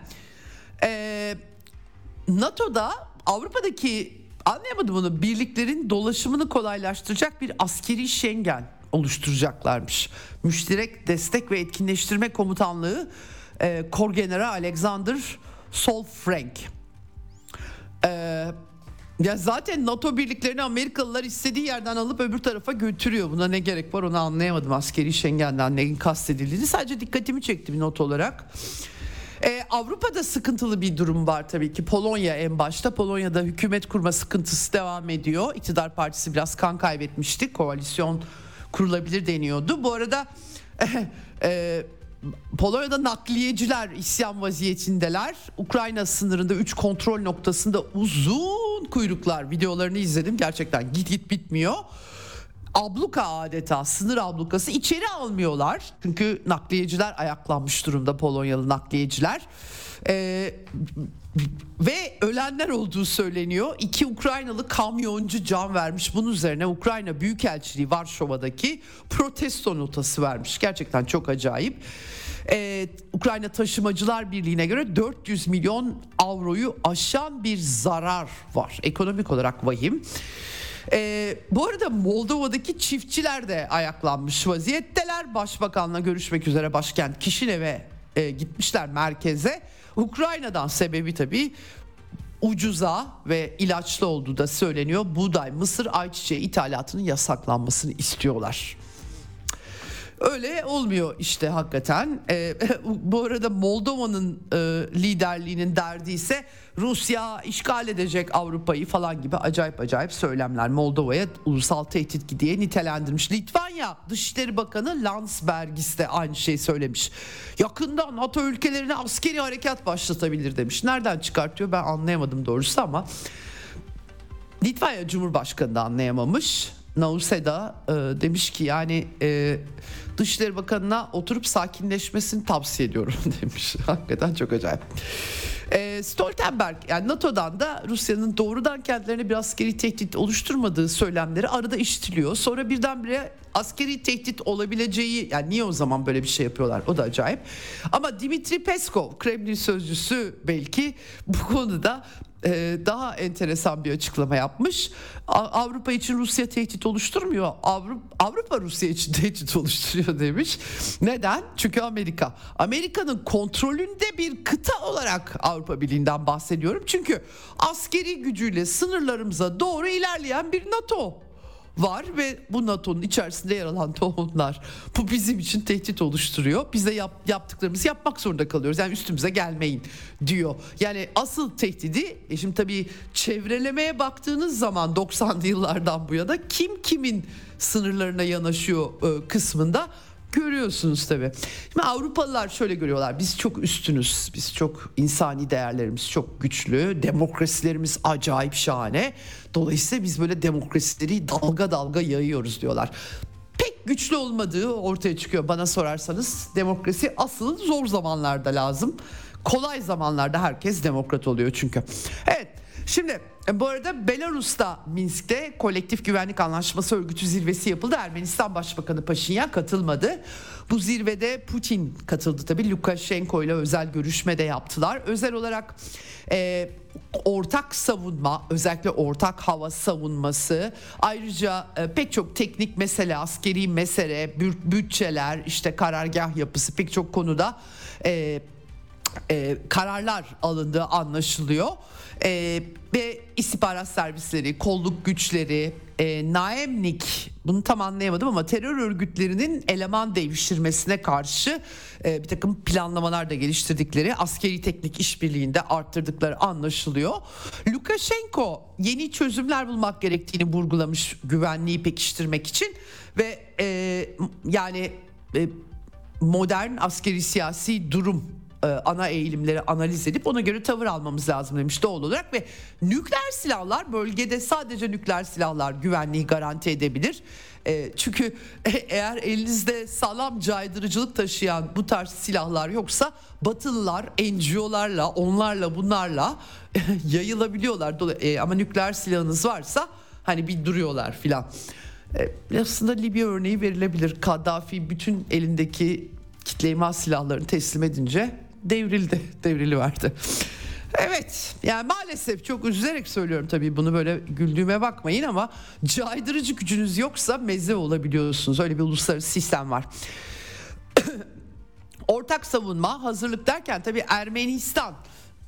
NATO'da, Avrupa'daki, anlayamadım bunu, birliklerin dolaşımını kolaylaştıracak bir askeri Schengen oluşturacaklarmış. Müşterek Destek ve Etkinleştirme Komutanlığı Korgeneral Alexander Solfrank. Ee, ya zaten NATO birliklerini Amerikalılar istediği yerden alıp öbür tarafa götürüyor. Buna ne gerek var, onu anlayamadım. Askeri Schengen'den neyin kastedildiğini sadece dikkatimi çekti bir not olarak. Ee, Avrupa'da sıkıntılı bir durum var tabii ki. Polonya en başta. Polonya'da hükümet kurma sıkıntısı devam ediyor. İktidar partisi biraz kan kaybetmişti. Koalisyon kurulabilir deniyordu. Bu arada eee Polonya'da nakliyeciler isyan vaziyetindeler. Ukrayna sınırında üç kontrol noktasında uzun kuyruklar, videolarını izledim. Gerçekten git git bitmiyor. Abluka, adeta sınır ablukası, içeri almıyorlar. Çünkü nakliyeciler ayaklanmış durumda, Polonyalı nakliyeciler. Ee, ve ölenler olduğu söyleniyor. İki Ukraynalı kamyoncu can vermiş. Bunun üzerine Ukrayna Büyükelçiliği Varşova'daki protesto notası vermiş. Gerçekten çok acayip. Ee, Ukrayna Taşımacılar Birliği'ne göre dört yüz milyon avroyu aşan bir zarar var. Ekonomik olarak vahim. Ee, bu arada Moldova'daki çiftçiler de ayaklanmış vaziyetteler. Başbakanla görüşmek üzere başkent Kişinev'e e, gitmişler, merkeze. Ukrayna'dan, sebebi tabii ucuza ve ilaçlı olduğu da söyleniyor. Buğday, mısır, ayçiçeği ithalatının yasaklanmasını istiyorlar. Öyle olmuyor işte hakikaten. Ee, bu arada Moldova'nın e, liderliğinin derdi ise Rusya işgal edecek Avrupa'yı falan gibi acayip acayip söylemler. Moldova'ya ulusal tehdit diye nitelendirmiş. Litvanya Dışişleri Bakanı Landsbergis de aynı şeyi söylemiş. Yakında NATO ülkelerine askeri harekat başlatabilir demiş. Nereden çıkartıyor ben anlayamadım doğrusu, ama Litvanya Cumhurbaşkanı da anlayamamış. Nauseda e, demiş ki yani e, Dışişleri Bakanı'na oturup sakinleşmesini tavsiye ediyorum demiş. Hakikaten çok acayip. E, Stoltenberg, yani NATO'dan da Rusya'nın doğrudan kendilerine bir askeri tehdit oluşturmadığı söylemleri arada işitiliyor. Sonra birdenbire askeri tehdit olabileceği, yani niye o zaman böyle bir şey yapıyorlar, o da acayip. Ama Dimitri Peskov, Kremlin sözcüsü, belki bu konuda daha enteresan bir açıklama yapmış. Avrupa için Rusya tehdit oluşturmuyor, Avrupa, Avrupa Rusya için tehdit oluşturuyor demiş. Neden? Çünkü Amerika. Amerika'nın kontrolünde bir kıta olarak Avrupa Birliği'nden bahsediyorum. Çünkü askeri gücüyle sınırlarımıza doğru ilerleyen bir NATO var ve bu NATO'nun içerisinde yer alan tohumlar, bu bizim için tehdit oluşturuyor. Biz de yap, yaptıklarımızı yapmak zorunda kalıyoruz. Yani üstümüze gelmeyin diyor. Yani asıl tehdidi, e şimdi tabii çevrelemeye baktığınız zaman doksanlı yıllardan bu yana kim kimin sınırlarına yanaşıyor e, kısmında görüyorsunuz tabii. Şimdi Avrupalılar şöyle görüyorlar: biz çok üstünüz, biz çok, insani değerlerimiz çok güçlü, demokrasilerimiz acayip şahane. Dolayısıyla biz böyle demokrasileri dalga dalga yayıyoruz diyorlar. Pek güçlü olmadığı ortaya çıkıyor bana sorarsanız. Demokrasi asıl zor zamanlarda lazım. Kolay zamanlarda herkes demokrat oluyor çünkü. Evet, şimdi bu arada Belarus'ta, Minsk'te Kolektif Güvenlik Anlaşması Örgütü zirvesi yapıldı. Ermenistan Başbakanı Paşinyan katılmadı. Bu zirvede Putin katıldı tabii. Lukashenko ile özel görüşme de yaptılar. Özel olarak e, ortak savunma, özellikle ortak hava savunması, ayrıca e, pek çok teknik mesele, askeri mesele, bütçeler, işte karargah yapısı, pek çok konuda E, Ee, kararlar alındığı anlaşılıyor. Ee, ve istihbarat servisleri, kolluk güçleri, e, naemlik, bunu tam anlayamadım ama terör örgütlerinin eleman devşirmesine karşı e, bir takım planlamalar da geliştirdikleri, askeri teknik işbirliğinde arttırdıkları anlaşılıyor. Lukashenko yeni çözümler bulmak gerektiğini vurgulamış güvenliği pekiştirmek için ve e, yani e, modern askeri siyasi durum ana eğilimleri analiz edip ona göre tavır almamız lazım demiş doğal olarak. Ve nükleer silahlar, bölgede sadece nükleer silahlar güvenliği garanti edebilir. E, çünkü eğer elinizde sağlam caydırıcılık taşıyan bu tarz silahlar yoksa Batılılar N G O'larla, onlarla bunlarla yayılabiliyorlar. E, ama nükleer silahınız varsa hani bir duruyorlar filan. E, aslında Libya örneği verilebilir. Kaddafi bütün elindeki kitleyma silahlarını teslim edince devrildi, devriliverdi. Evet, yani maalesef çok üzülerek söylüyorum tabii bunu, böyle güldüğüme bakmayın ama caydırıcı gücünüz yoksa meze olabiliyorsunuz. Öyle bir uluslararası sistem var. Ortak savunma, hazırlık derken tabii Ermenistan.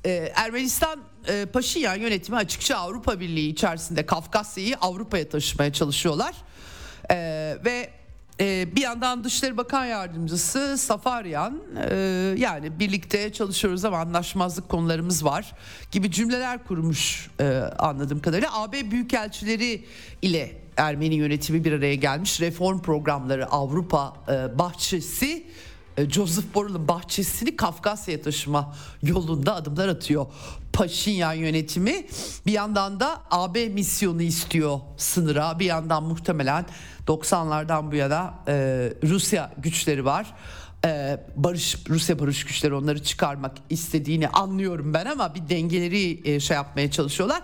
Ee, Ermenistan e, Paşinyan yönetimi açıkça Avrupa Birliği içerisinde Kafkasya'yı Avrupa'ya taşımaya çalışıyorlar. Ee, ve Ee, bir yandan Dışişleri Bakan Yardımcısı Safaryan e, yani birlikte çalışıyoruz ama anlaşmazlık konularımız var gibi cümleler kurmuş e, anladığım kadarıyla. A B Büyükelçileri ile Ermeni yönetimi bir araya gelmiş. Reform programları, Avrupa e, bahçesi, e, Joseph Borrell'ın bahçesini Kafkasya'ya taşıma yolunda adımlar atıyor Paşinyan yönetimi. Bir yandan da A B misyonu istiyor sınıra, bir yandan muhtemelen doksanlardan bu yana e, Rusya güçleri var. E, barış Rusya barış güçleri, onları çıkarmak istediğini anlıyorum ben ama bir dengeleri e, şey yapmaya çalışıyorlar.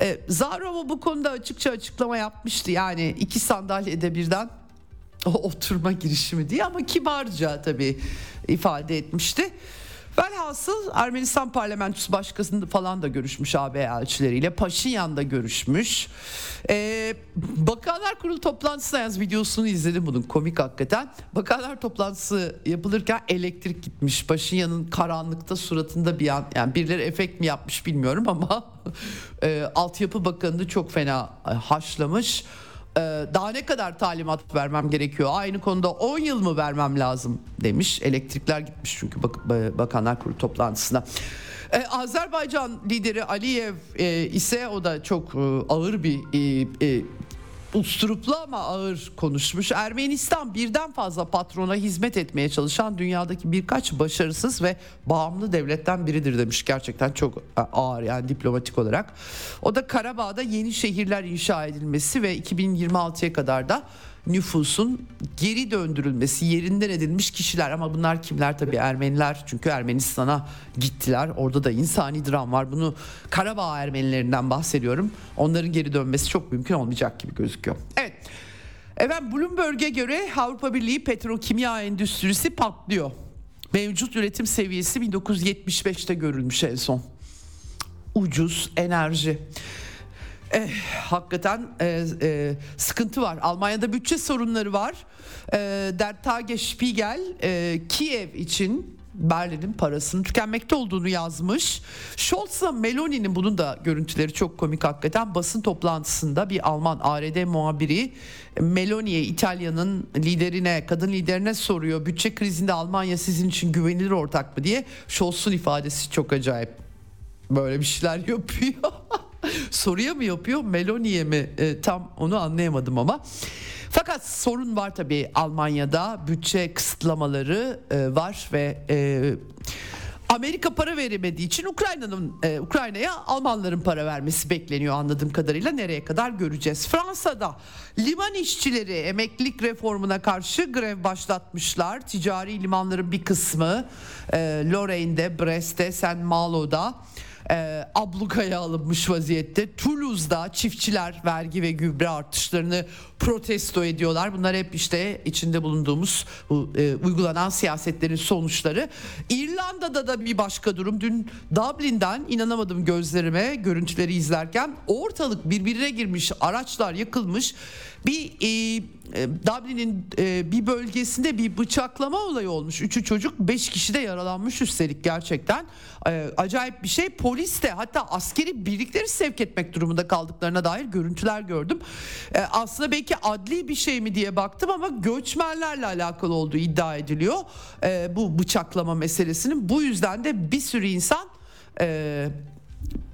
E, Zaharova bu konuda açıkça açıklama yapmıştı. Yani iki sandalyede birden oturma girişimi diye, ama kibarca tabii ifade etmişti. Velhasıl Ermenistan parlamentosu başkanı falan da görüşmüş A B elçileriyle. Paşinyan da görüşmüş. Ee, Bakanlar Kurulu toplantısına yaz videosunu izledim bunun, komik hakikaten. Bakanlar toplantısı yapılırken elektrik gitmiş. Paşinyan'ın karanlıkta suratında bir an, yani birileri efekt mi yapmış bilmiyorum ama e, Altyapı Bakanı'nı çok fena haşlamış. Daha ne kadar talimat vermem gerekiyor, aynı konuda on yıl mı vermem lazım demiş. Elektrikler gitmiş çünkü Bakanlar Kurulu toplantısına. Ee, Azerbaycan lideri Aliyev e, ise o da çok e, ağır bir e, e, usturuplu ama ağır konuşmuş. Ermenistan birden fazla patrona hizmet etmeye çalışan dünyadaki birkaç başarısız ve bağımlı devletten biridir demiş. Gerçekten çok ağır yani diplomatik olarak. O da Karabağ'da yeni şehirler inşa edilmesi ve iki bin yirmi altıya kadar da nüfusun geri döndürülmesi, yerinden edilmiş kişiler. Ama bunlar kimler? Tabii Ermeniler, çünkü Ermenistan'a gittiler. Orada da insani dram var. Bunu Karabağ Ermenilerinden bahsediyorum. Onların geri dönmesi çok mümkün olmayacak gibi gözüküyor. Evet. Efendim, Bloomberg'e göre Avrupa Birliği petrokimya endüstrisi patlıyor. Mevcut üretim seviyesi bin dokuz yüz yetmiş beşte görülmüş en son. Ucuz enerji. Eh, hakikaten e, e, sıkıntı var. Almanya'da bütçe sorunları var. E, Der Tage Spiegel e, Kiev için Berlin'in parasının tükenmekte olduğunu yazmış. Scholz'la Meloni'nin, bunun da görüntüleri çok komik hakikaten, basın toplantısında bir Alman A R D muhabiri Meloni'ye, İtalya'nın liderine, kadın liderine soruyor. Bütçe krizinde Almanya sizin için güvenilir ortak mı diye. Scholz'un ifadesi çok acayip. Böyle bir şeyler yapıyor. Soruya mı yapıyor, Meloni'ye mi? E, tam onu anlayamadım ama. Fakat sorun var tabii Almanya'da, bütçe kısıtlamaları e, var ve e, Amerika para veremediği için Ukrayna'nın e, Ukrayna'ya Almanların para vermesi bekleniyor anladığım kadarıyla. Nereye kadar göreceğiz. Fransa'da liman işçileri emeklilik reformuna karşı grev başlatmışlar. Ticari limanların bir kısmı e, Lorraine'de, Brest'te, Saint-Malo'da E, ablukaya alınmış vaziyette. Toulouse'da çiftçiler vergi ve gübre artışlarını protesto ediyorlar. Bunlar hep işte içinde bulunduğumuz e, uygulanan siyasetlerin sonuçları. İrlanda'da da bir başka durum. Dün Dublin'den inanamadım gözlerime görüntüleri izlerken. Ortalık birbirine girmiş, araçlar yakılmış. Bir e, e, Dublin'in e, bir bölgesinde bir bıçaklama olayı olmuş. Üçü çocuk, beş kişi de yaralanmış üstelik, gerçekten e, acayip bir şey. Polis de hatta askeri birlikleri sevk etmek durumunda kaldıklarına dair görüntüler gördüm. E, aslında belki adli bir şey mi diye baktım ama göçmenlerle alakalı olduğu iddia ediliyor e, bu bıçaklama meselesinin. Bu yüzden de bir sürü insan E,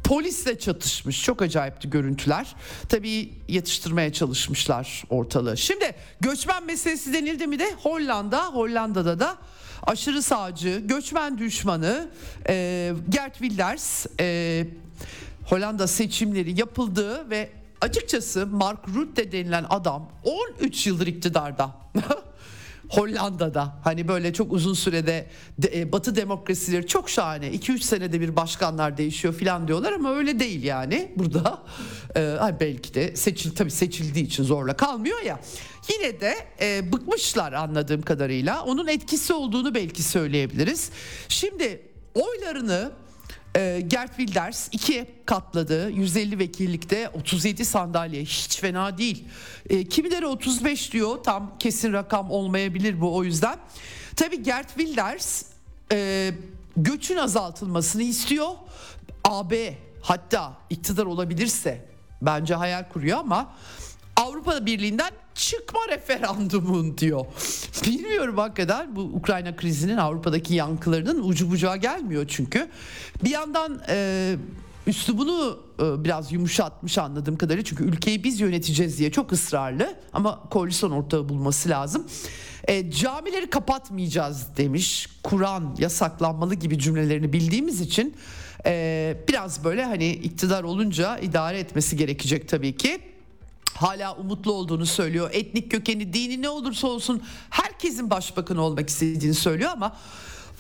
polisle çatışmış. Çok acayipti görüntüler. Tabii yatıştırmaya çalışmışlar ortalığı. Şimdi göçmen meselesi denildi mi de Hollanda, Hollanda'da da aşırı sağcı, göçmen düşmanı e, Geert Wilders e, Hollanda seçimleri yapıldı ve açıkçası Mark Rutte denilen adam on üç yıldır iktidarda. Hollanda'da hani böyle çok uzun sürede de, e, Batı demokrasileri çok şahane, iki üç senede bir başkanlar değişiyor filan diyorlar ama öyle değil yani burada. E, belki de seçil, tabii seçildiği için zorla kalmıyor ya. Yine de e, bıkmışlar anladığım kadarıyla. Onun etkisi olduğunu belki söyleyebiliriz. Şimdi oylarını e, Geert Wilders ikiye katladı. yüz elli vekillikte otuz yedi sandalye, hiç fena değil. E, kimileri otuz beş diyor, tam kesin rakam olmayabilir bu, o yüzden. Tabii Geert Wilders e, göçün azaltılmasını istiyor. A B hatta iktidar olabilirse, bence hayal kuruyor ama Avrupa Birliği'nden çıkma referandumun diyor. Bilmiyorum hakikaten, bu Ukrayna krizinin Avrupa'daki yankılarının ucu bucağı gelmiyor çünkü. Bir yandan e, üslubunu e, biraz yumuşatmış anladığım kadarıyla, çünkü ülkeyi biz yöneteceğiz diye çok ısrarlı ama koalisyon ortağı bulması lazım. E, camileri kapatmayacağız demiş, Kur'an yasaklanmalı gibi cümlelerini bildiğimiz için e, biraz böyle hani iktidar olunca idare etmesi gerekecek tabii ki. Hala umutlu olduğunu söylüyor. Etnik kökeni, dini ne olursa olsun herkesin başbakanı olmak istediğini söylüyor ama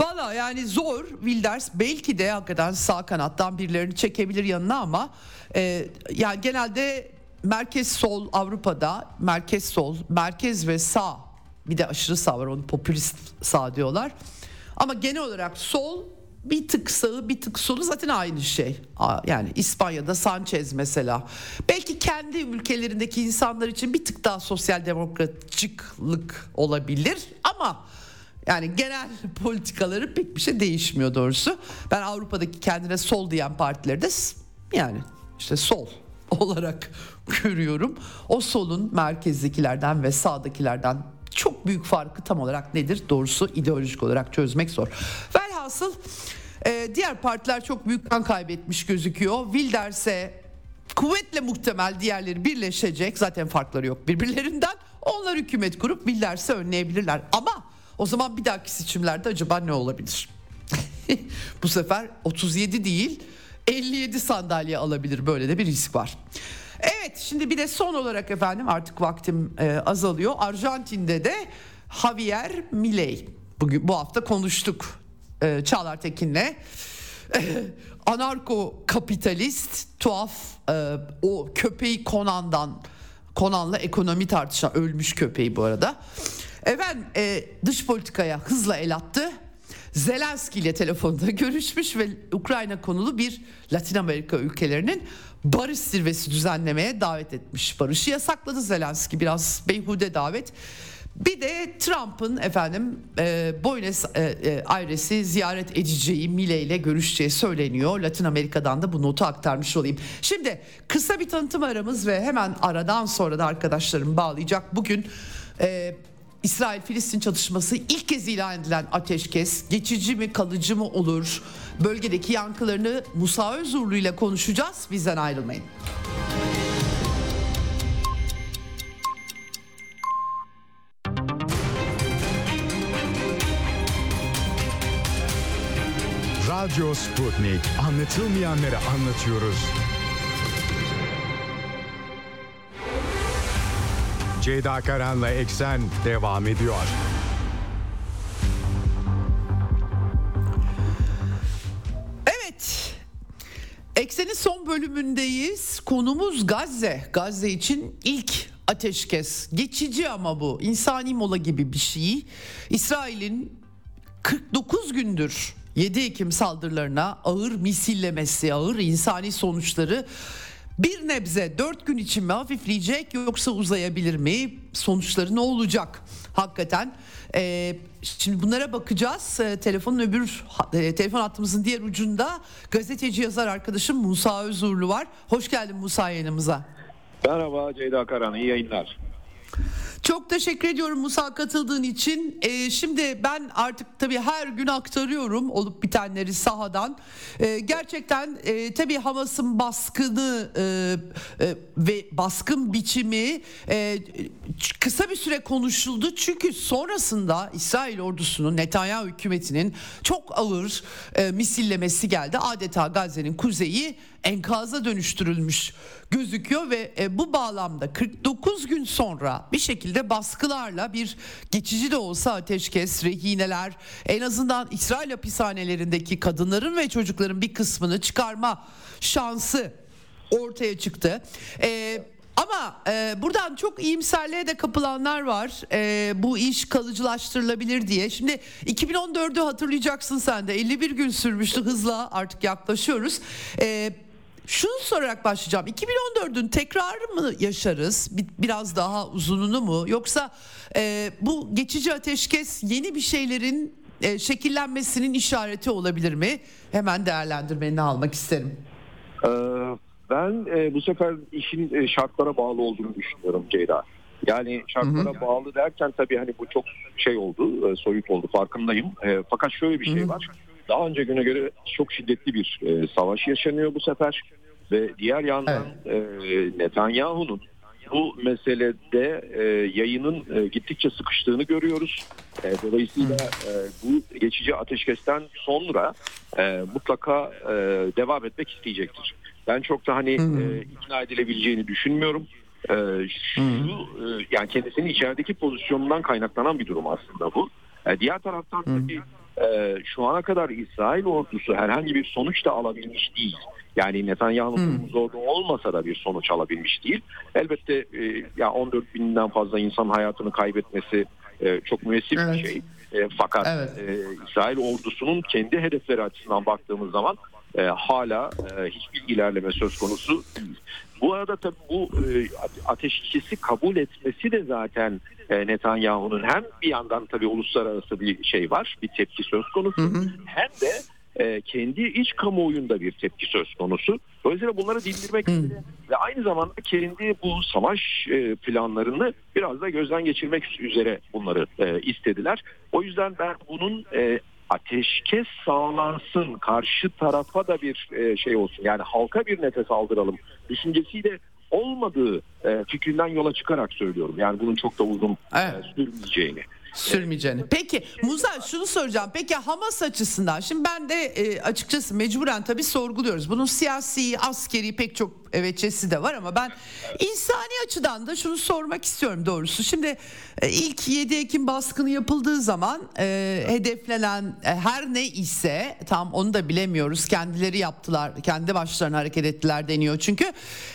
valla yani zor. Wilders belki de hakikaten sağ kanattan birilerini çekebilir yanına ama e, yani genelde merkez sol Avrupa'da, merkez sol, merkez ve sağ, bir de aşırı sağ var, onu popülist sağ diyorlar. Ama genel olarak sol bir tık sağı bir tık solu zaten aynı şey. Yani İspanya'da Sanchez mesela. Belki kendi ülkelerindeki insanlar için bir tık daha sosyal demokratiklik olabilir ama yani genel politikaları pek bir şey değişmiyor doğrusu. Ben Avrupa'daki kendine sol diyen partileri de yani işte sol olarak görüyorum. O solun merkezdekilerden ve sağdakilerden çok büyük farkı tam olarak nedir? Doğrusu ideolojik olarak çözmek zor. Velhasıl e, diğer partiler çok büyük kan kaybetmiş gözüküyor. Wilders'e kuvvetle muhtemel diğerleri birleşecek. Zaten farkları yok birbirlerinden. Onlar hükümet kurup Wilders'e önleyebilirler. Ama o zaman bir dahaki seçimlerde acaba ne olabilir? Bu sefer otuz yedi değil elli yedi sandalye alabilir. Böyle de bir risk var. Evet, şimdi bir de son olarak efendim, artık vaktim e, azalıyor. Arjantin'de de Javier Milei. Bugün, bu hafta konuştuk e, Çağlar Tekin'le. Anarko kapitalist, tuhaf e, o köpeği Konan'dan, Konan'la ekonomi tartışan, ölmüş köpeği bu arada. Efendim e, dış politikaya hızla el attı. Zelenski ile telefonda görüşmüş ve Ukrayna konulu bir Latin Amerika ülkelerinin barış zirvesi düzenlemeye davet etmiş. Barışı yasakladı Zelenski, biraz beyhude davet. Bir de Trump'ın efendim e, Buenos Aires'i ziyaret edeceği, Milei ile görüşeceği söyleniyor. Latin Amerika'dan da bu notu aktarmış olayım. Şimdi kısa bir tanıtım aramız ve hemen aradan sonra da arkadaşlarım bağlayacak. Bugün e, İsrail-Filistin çatışması, ilk kez ilan edilen ateşkes geçici mi kalıcı mı olur? Bölgedeki yankılarını Musa Özurlu ile konuşacağız. Bizden ayrılmayın. Radyo Sputnik. Anlatılmayanları anlatıyoruz. Ceyda Karan'la Eksen devam ediyor. Evet. Eksen'in son bölümündeyiz. Konumuz Gazze. Gazze için ilk ateşkes. Geçici ama bu. İnsani mola gibi bir şey. İsrail'in kırk dokuz gündür yedi Ekim saldırılarına ağır misillemesi, ağır insani sonuçları bir nebze dört gün için mi hafifleyecek yoksa uzayabilir mi? Sonuçları ne olacak? Hakikaten e, şimdi bunlara bakacağız. E, telefonun öbür e, telefon hattımızın diğer ucunda gazeteci yazar arkadaşım Musa Özurlu var. Hoş geldin Musa yayınımıza. Merhaba Ceyda Karan, iyi yayınlar. Çok teşekkür ediyorum Musa katıldığın için. Ee, şimdi ben artık tabii her gün aktarıyorum olup bitenleri sahadan. Ee, gerçekten e, tabii Hamas'ın baskını e, e, ve baskın biçimi e, kısa bir süre konuşuldu. Çünkü sonrasında İsrail ordusunun, Netanyahu hükümetinin çok ağır e, misillemesi geldi. Adeta Gazze'nin kuzeyi enkaza dönüştürülmüş gözüküyor ve e, bu bağlamda kırk dokuz gün sonra bir şekilde baskılarla bir geçici de olsa ateşkes, rehineler, en azından İsrail hapishanelerindeki kadınların ve çocukların bir kısmını çıkarma şansı ortaya çıktı. E, ama e, buradan çok iyimserliğe de kapılanlar var. E, bu iş kalıcılaştırılabilir diye. Şimdi iki bin on dördü hatırlayacaksın sen de. elli bir gün sürmüştü, hızla artık yaklaşıyoruz. E, Şunu sorarak başlayacağım. iki bin on dördün tekrarı mı yaşarız? Biraz daha uzununu mu? Yoksa e, bu geçici ateşkes yeni bir şeylerin e, şekillenmesinin işareti olabilir mi? Hemen değerlendirmeni almak isterim. Ee, ben e, bu sefer işin e, şartlara bağlı olduğunu düşünüyorum Ceyda. Yani şartlara hı hı. bağlı derken tabii hani bu çok şey oldu, e, soyut oldu farkındayım. E, fakat şöyle bir şey hı hı. var. Daha önce güne göre çok şiddetli bir e, savaş yaşanıyor bu sefer ve diğer yandan evet. e, Netanyahu'nun bu meselede e, yayının e, gittikçe sıkıştığını görüyoruz. E, dolayısıyla e, bu geçici ateşkesten sonra e, mutlaka e, devam etmek isteyecektir. Ben çok da hani e, ikna edilebileceğini düşünmüyorum. E, şu e, yani kendisinin içerideki pozisyonundan kaynaklanan bir durum aslında bu. E, diğer taraftan tabii Ee, şu ana kadar İsrail ordusu herhangi bir sonuç da alabilmiş değil. Yani Netanyahu'nun hmm. zorlu olmasa da bir sonuç alabilmiş değil. Elbette e, ya on dört binden fazla insan hayatını kaybetmesi e, çok müessif evet. bir şey. E, fakat evet. e, İsrail ordusunun kendi hedefleri açısından baktığımız zaman e, hala e, hiçbir ilerleme söz konusu değil. Bu arada tabii bu e, ateşkesi kabul etmesi de zaten e, Netanyahu'nun hem bir yandan tabii uluslararası bir şey var, bir tepki söz konusu. Hı hı. Hem de e, kendi iç kamuoyunda bir tepki söz konusu. Dolayısıyla bunları dindirmek üzere ve aynı zamanda kendi bu savaş e, planlarını biraz da gözden geçirmek üzere bunları e, istediler. O yüzden ben bunun e, ateşkes sağlansın, karşı tarafa da bir e, şey olsun, yani halka bir nefes aldıralım düşüncesiyle olmadığı e, fikrinden yola çıkarak söylüyorum. Yani bunun çok da uzun evet. e, sürmeyeceğini. Sürmeyeceğini. Peki Muza, şunu soracağım. Peki Hamas açısından, şimdi ben de e, açıkçası mecburen tabii sorguluyoruz. Bunun siyasi, askeri pek çok gerekçesi de var ama ben insani açıdan da şunu sormak istiyorum doğrusu. Şimdi ilk yedi Ekim baskını yapıldığı zaman e, hedeflenen e, her ne ise tam onu da bilemiyoruz. Kendileri yaptılar, kendi başlarına hareket ettiler deniyor çünkü.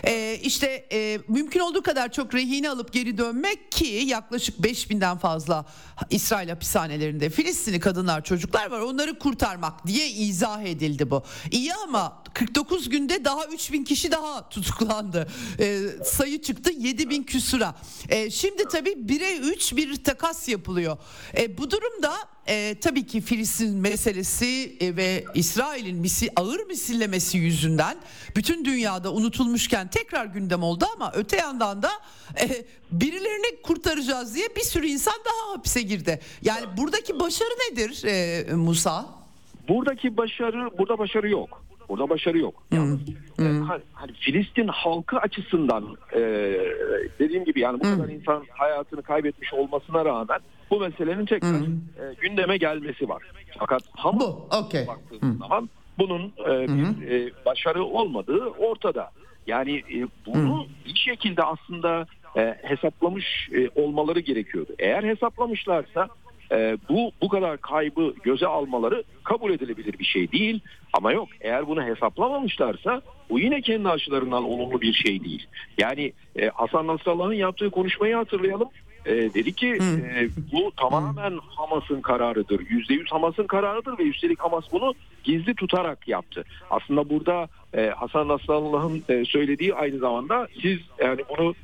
E, işte e, mümkün olduğu kadar çok rehine alıp geri dönmek ki yaklaşık beş binden fazla İsrail hapishanelerinde Filistinli kadınlar, çocuklar var. Onları kurtarmak diye izah edildi bu. İyi ama kırk dokuz günde daha üç bin kişi daha tutuklandı. E, sayı çıktı yedi bin küsura. E, şimdi tabii bire üç bir takas yapılıyor. E, bu durumda e, tabii ki Filistin meselesi e, ve İsrail'in misi, ağır misillemesi yüzünden bütün dünyada unutulmuşken tekrar gündem oldu ama öte yandan da e, birilerini kurtaracağız diye bir sürü insan daha hapse girdi. Yani buradaki başarı nedir e, Musa? Buradaki başarı, burada başarı yok. Orada başarı yok. Yalnız, hmm. e, hani Filistin halkı açısından e, dediğim gibi yani bu hmm. kadar insan hayatını kaybetmiş olmasına rağmen bu meselenin tekrar hmm. e, gündeme gelmesi var. Fakat Hamas okay. baktığımız hmm. zaman bunun e, bir e, başarı olmadığı ortada. Yani e, bunu hmm. bir şekilde aslında e, hesaplamış e, olmaları gerekiyordu. Eğer hesaplamışlarsa Ee, bu bu kadar kaybı göze almaları kabul edilebilir bir şey değil. Ama yok, eğer bunu hesaplamamışlarsa bu yine kendi açılarından olumlu bir şey değil. Yani e, Hasan Nasrallah'ın yaptığı konuşmayı hatırlayalım. E, dedi ki e, bu tamamen Hamas'ın kararıdır. yüzde yüz Hamas'ın kararıdır ve üstelik Hamas bunu gizli tutarak yaptı. Aslında burada e, Hasan Nasrallah'ın e, söylediği aynı zamanda siz yani bunu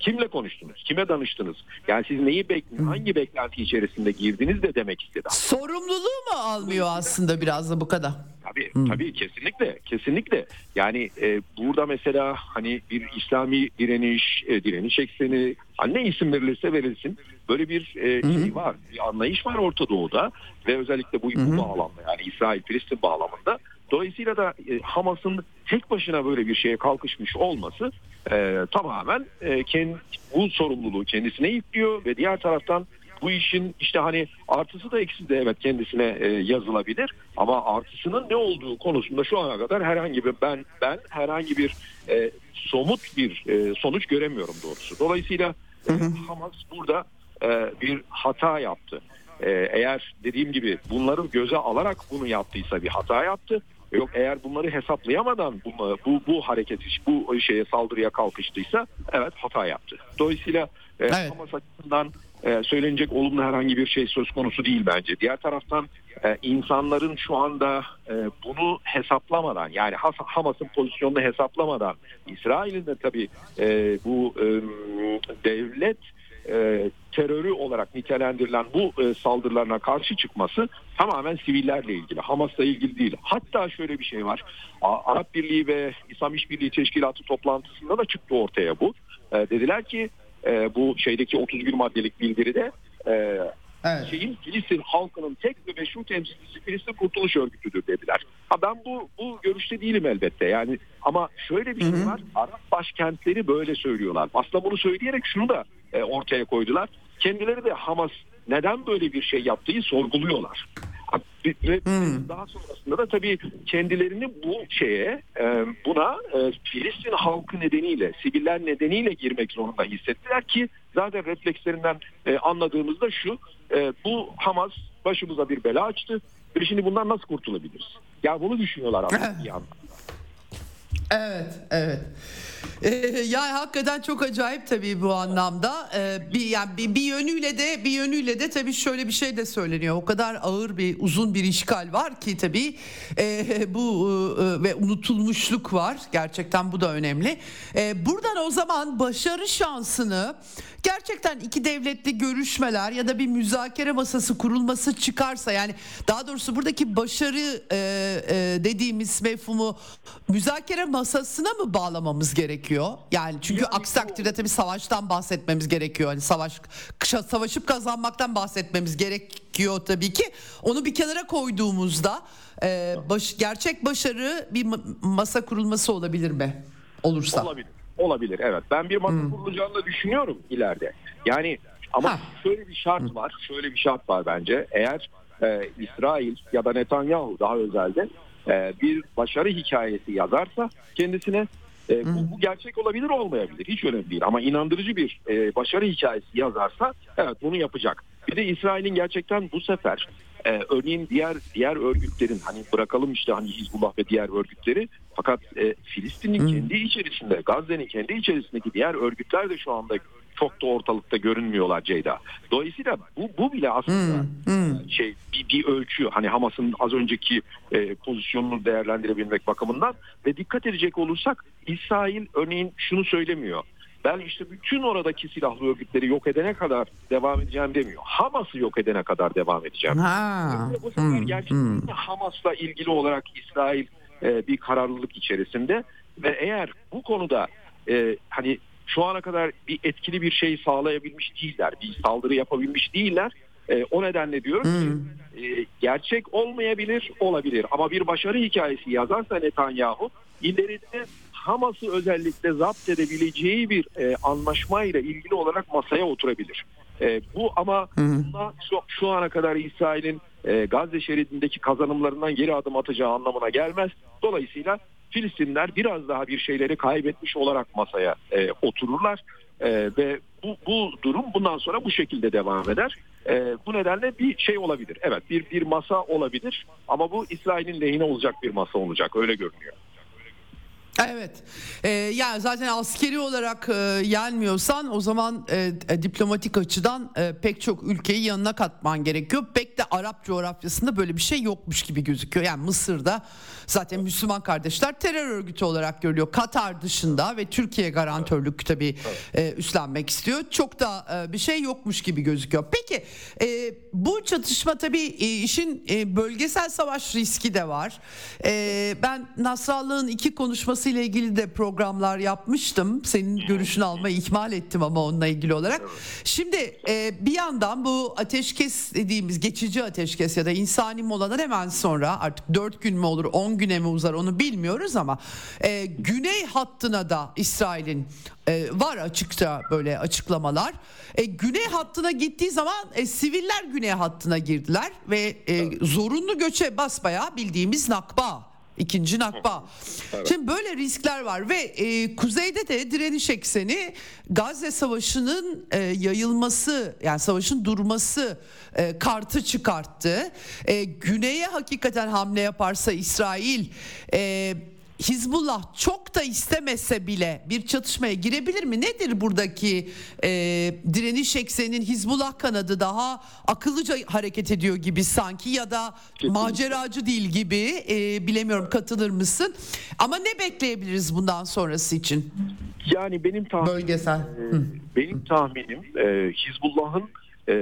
kimle konuştunuz? Kime danıştınız? Yani siz neyi bekliyorsunuz? Hangi beklenti içerisinde girdiniz de demek istedi. Sorumluluğu mu almıyor aslında biraz da bu kadar? Tabii, hmm. tabii kesinlikle. Kesinlikle. Yani e, burada mesela hani bir İslami direniş, e, direniş ekseni, anne isim verilirse verilsin. Böyle bir e, hmm. şey var. Bir anlayış var Orta Doğu'da ve özellikle bu, hmm. bu bağlamda yani İsrail-Filistin bağlamında. Dolayısıyla da e, Hamas'ın tek başına böyle bir şeye kalkışmış olması e, tamamen e, kendi, bu sorumluluğu kendisine yüklüyor ve diğer taraftan bu işin işte hani artısı da eksisi de evet kendisine e, yazılabilir ama artısının ne olduğu konusunda şu ana kadar herhangi bir ben ben herhangi bir e, somut bir e, sonuç göremiyorum doğrusu. Dolayısıyla e, Hamas burada e, bir hata yaptı. E, eğer dediğim gibi bunları göze alarak bunu yaptıysa bir hata yaptı. Yok eğer bunları hesaplayamadan bu bu, bu hareket bu şeye saldırıya kalkıştıysa evet hata yaptı. Dolayısıyla evet. e, Hamas açısından e, söylenecek olumlu herhangi bir şey söz konusu değil bence. Diğer taraftan e, insanların şu anda e, bunu hesaplamadan yani Hamas'ın pozisyonunu hesaplamadan İsrail'in de tabii e, bu e, devlet E, terörü olarak nitelendirilen bu e, saldırılarına karşı çıkması tamamen sivillerle ilgili. Hamas'la ilgili değil. Hatta şöyle bir şey var. A- Arap Birliği ve İslam İşbirliği Teşkilatı toplantısında da çıktı ortaya bu. E, dediler ki e, bu şeydeki otuz bir maddelik bildiride e, evet. şeyin Filistin halkının tek ve meşru temsilcisi Filistin Kurtuluş Örgütü'dür dediler. Ha, ben bu bu görüşte değilim elbette. Yani ama şöyle bir şey Hı-hı. var. Arap başkentleri böyle söylüyorlar. Aslında bunu söyleyerek şunu da ortaya koydular. Kendileri de Hamas neden böyle bir şey yaptığını sorguluyorlar. Ve hmm. daha sonrasında da tabii kendilerini bu şeye buna Filistin halkı nedeniyle, siviller nedeniyle girmek zorunda hissettiler ki zaten reflekslerinden anladığımız da şu, bu Hamas başımıza bir bela açtı ve şimdi bundan nasıl kurtulabiliriz? Ya bunu düşünüyorlar aslında bir yandan. Evet, evet. Ee, ya hakikaten çok acayip tabii bu anlamda. Ee, bir yani bir, bir yönüyle de bir yönüyle de tabii şöyle bir şey de söyleniyor. O kadar ağır bir uzun bir işgal var ki tabii e, bu e, ve unutulmuşluk var. Gerçekten bu da önemli. E, buradan o zaman başarı şansını gerçekten iki devletli görüşmeler ya da bir müzakere masası kurulması çıkarsa yani daha doğrusu buradaki başarı e, e, dediğimiz mefhumu müzakere masasına mı bağlamamız gerekiyor? Yani çünkü yani aksi takdirde tabii savaştan bahsetmemiz gerekiyor. Yani savaş savaşıp kazanmaktan bahsetmemiz gerekiyor tabii ki. Onu bir kenara koyduğumuzda e, baş, gerçek başarı bir masa kurulması olabilir mi? Olursa. Olabilir. Olabilir evet. Ben bir masa hmm. kurulacağını düşünüyorum ileride. Yani ama ha. şöyle bir şart var. Şöyle bir şart var bence. Eğer e, İsrail ya da Netanyahu daha özelde bir başarı hikayesi yazarsa kendisine E, bu, bu gerçek olabilir, olmayabilir. Hiç önemli değil. Ama inandırıcı bir e, başarı hikayesi yazarsa evet bunu yapacak. Bir de İsrail'in gerçekten bu sefer e, örneğin diğer diğer örgütlerin hani bırakalım işte hani Hizbullah ve diğer örgütleri, fakat e, Filistin'in Hı. kendi içerisinde, Gazze'nin kendi içerisindeki diğer örgütler de şu anda çok da ortalıkta görünmüyorlar Ceyda. Dolayısıyla bu, bu bile aslında hmm, hmm. şey bir, bir ölçü. Hani Hamas'ın az önceki e, pozisyonunu değerlendirebilmek bakımından ve dikkat edecek olursak İsrail örneğin şunu söylemiyor. Ben işte bütün oradaki silahlı örgütleri yok edene kadar devam edeceğim demiyor. Hamas'ı yok edene kadar devam edeceğim. Ha, bu sefer hmm, gerçekten hmm. Hamas'la ilgili olarak İsrail e, bir kararlılık içerisinde ve eğer bu konuda e, hani şu ana kadar bir etkili bir şey sağlayabilmiş değiller, bir saldırı yapabilmiş değiller. E, o nedenle diyorum hmm. ki e, gerçek olmayabilir, olabilir. Ama bir başarı hikayesi yazarsa Netanyahu, ileride Hamas'ı özellikle zapt edebileceği bir e, anlaşmayla ilgili olarak masaya oturabilir. E, bu ama hmm. şu, şu ana kadar İsrail'in e, Gazze şeridindeki kazanımlarından geri adım atacağı anlamına gelmez. Dolayısıyla Filistinler biraz daha bir şeyleri kaybetmiş olarak masaya e, otururlar e, ve bu, bu durum bundan sonra bu şekilde devam eder. E, bu nedenle bir şey olabilir. Evet, bir bir masa olabilir ama bu İsrail'in lehine olacak bir masa olacak, öyle görünüyor. Evet, ee, yani zaten askeri olarak e, yenmiyorsan o zaman e, e, diplomatik açıdan e, pek çok ülkeyi yanına katman gerekiyor. Pek de Arap coğrafyasında böyle bir şey yokmuş gibi gözüküyor. Yani Mısır'da zaten Müslüman Kardeşler terör örgütü olarak görülüyor. Katar dışında ve Türkiye garantörlük tabii e, üstlenmek istiyor. Çok da e, bir şey yokmuş gibi gözüküyor. Peki e, bu çatışma tabii e, işin e, bölgesel savaş riski de var. E, ben Nasrallah'ın iki konuşması ile ilgili de programlar yapmıştım. Senin görüşünü almayı ihmal ettim ama onunla ilgili olarak. Şimdi bir yandan bu ateşkes dediğimiz geçici ateşkes ya da insani moladan hemen sonra artık dört gün mü olur on güne mi uzar onu bilmiyoruz ama güney hattına da İsrail'in var açıkça böyle açıklamalar. E, güney hattına gittiği zaman e, siviller güney hattına girdiler ve e, zorunlu göçe basbayağı bildiğimiz nakba. İkinci nakba. Evet. Şimdi böyle riskler var ve e, kuzeyde de direniş ekseni Gazze Savaşı'nın e, yayılması, yani savaşın durması e, kartı çıkarttı. E, güneye hakikaten hamle yaparsa İsrail, e, Hizbullah çok da istemese bile bir çatışmaya girebilir mi? Nedir buradaki e, direniş ekseninin Hizbullah kanadı daha akıllıca hareket ediyor gibi sanki ya da kesinlikle maceracı değil gibi, e, bilemiyorum katılır mısın? Ama ne bekleyebiliriz bundan sonrası için? Yani benim tahminim, bölgesel. E, benim tahminim e, Hizbullah'ın e,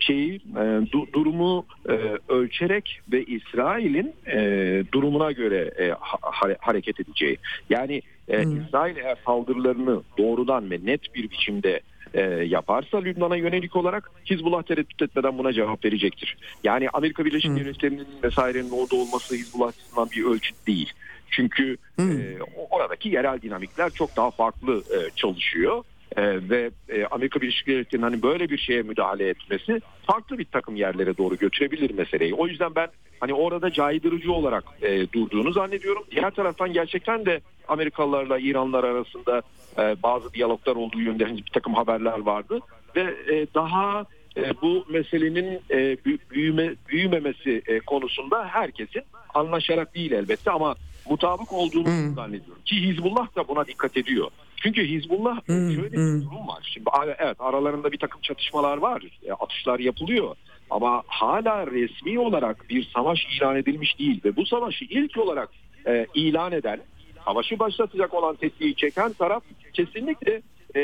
şeyi e, du, durumu e, ölçerek ve İsrail'in e, durumuna göre e, ha, hareket edeceği. Yani e, hmm. İsrail eğer saldırılarını doğrudan ve net bir biçimde e, yaparsa Lübnan'a yönelik olarak Hizbullah tereddüt etmeden buna cevap verecektir. Yani Amerika Birleşik hmm. Devletleri'nin vesairenin orada olması Hizbullah açısından bir ölçüt değil. Çünkü hmm. e, oradaki yerel dinamikler çok daha farklı e, çalışıyor. Ee, ve e, Amerika Birleşik Devletleri'nin hani böyle bir şeye müdahale etmesi farklı bir takım yerlere doğru götürebilir meseleyi. O yüzden ben hani orada caydırıcı olarak e, durduğunu zannediyorum. Diğer taraftan gerçekten de Amerikalılarla İranlılar arasında e, bazı diyaloglar olduğu yönde hani bir takım haberler vardı ve e, daha e, bu meselenin e, büyüme, büyümemesi e, konusunda herkesin anlaşarak değil elbette ama mutabık olduğunu hmm. zannediyorum. Ki Hizbullah da buna dikkat ediyor. Çünkü Hizbullah hmm, şöyle hmm. bir durum var. Şimdi evet aralarında bir takım çatışmalar var. Atışlar yapılıyor. Ama hala resmi olarak bir savaş ilan edilmiş değil. Ve bu savaşı ilk olarak e, ilan eden, savaşı başlatacak olan tetiği çeken taraf kesinlikle e,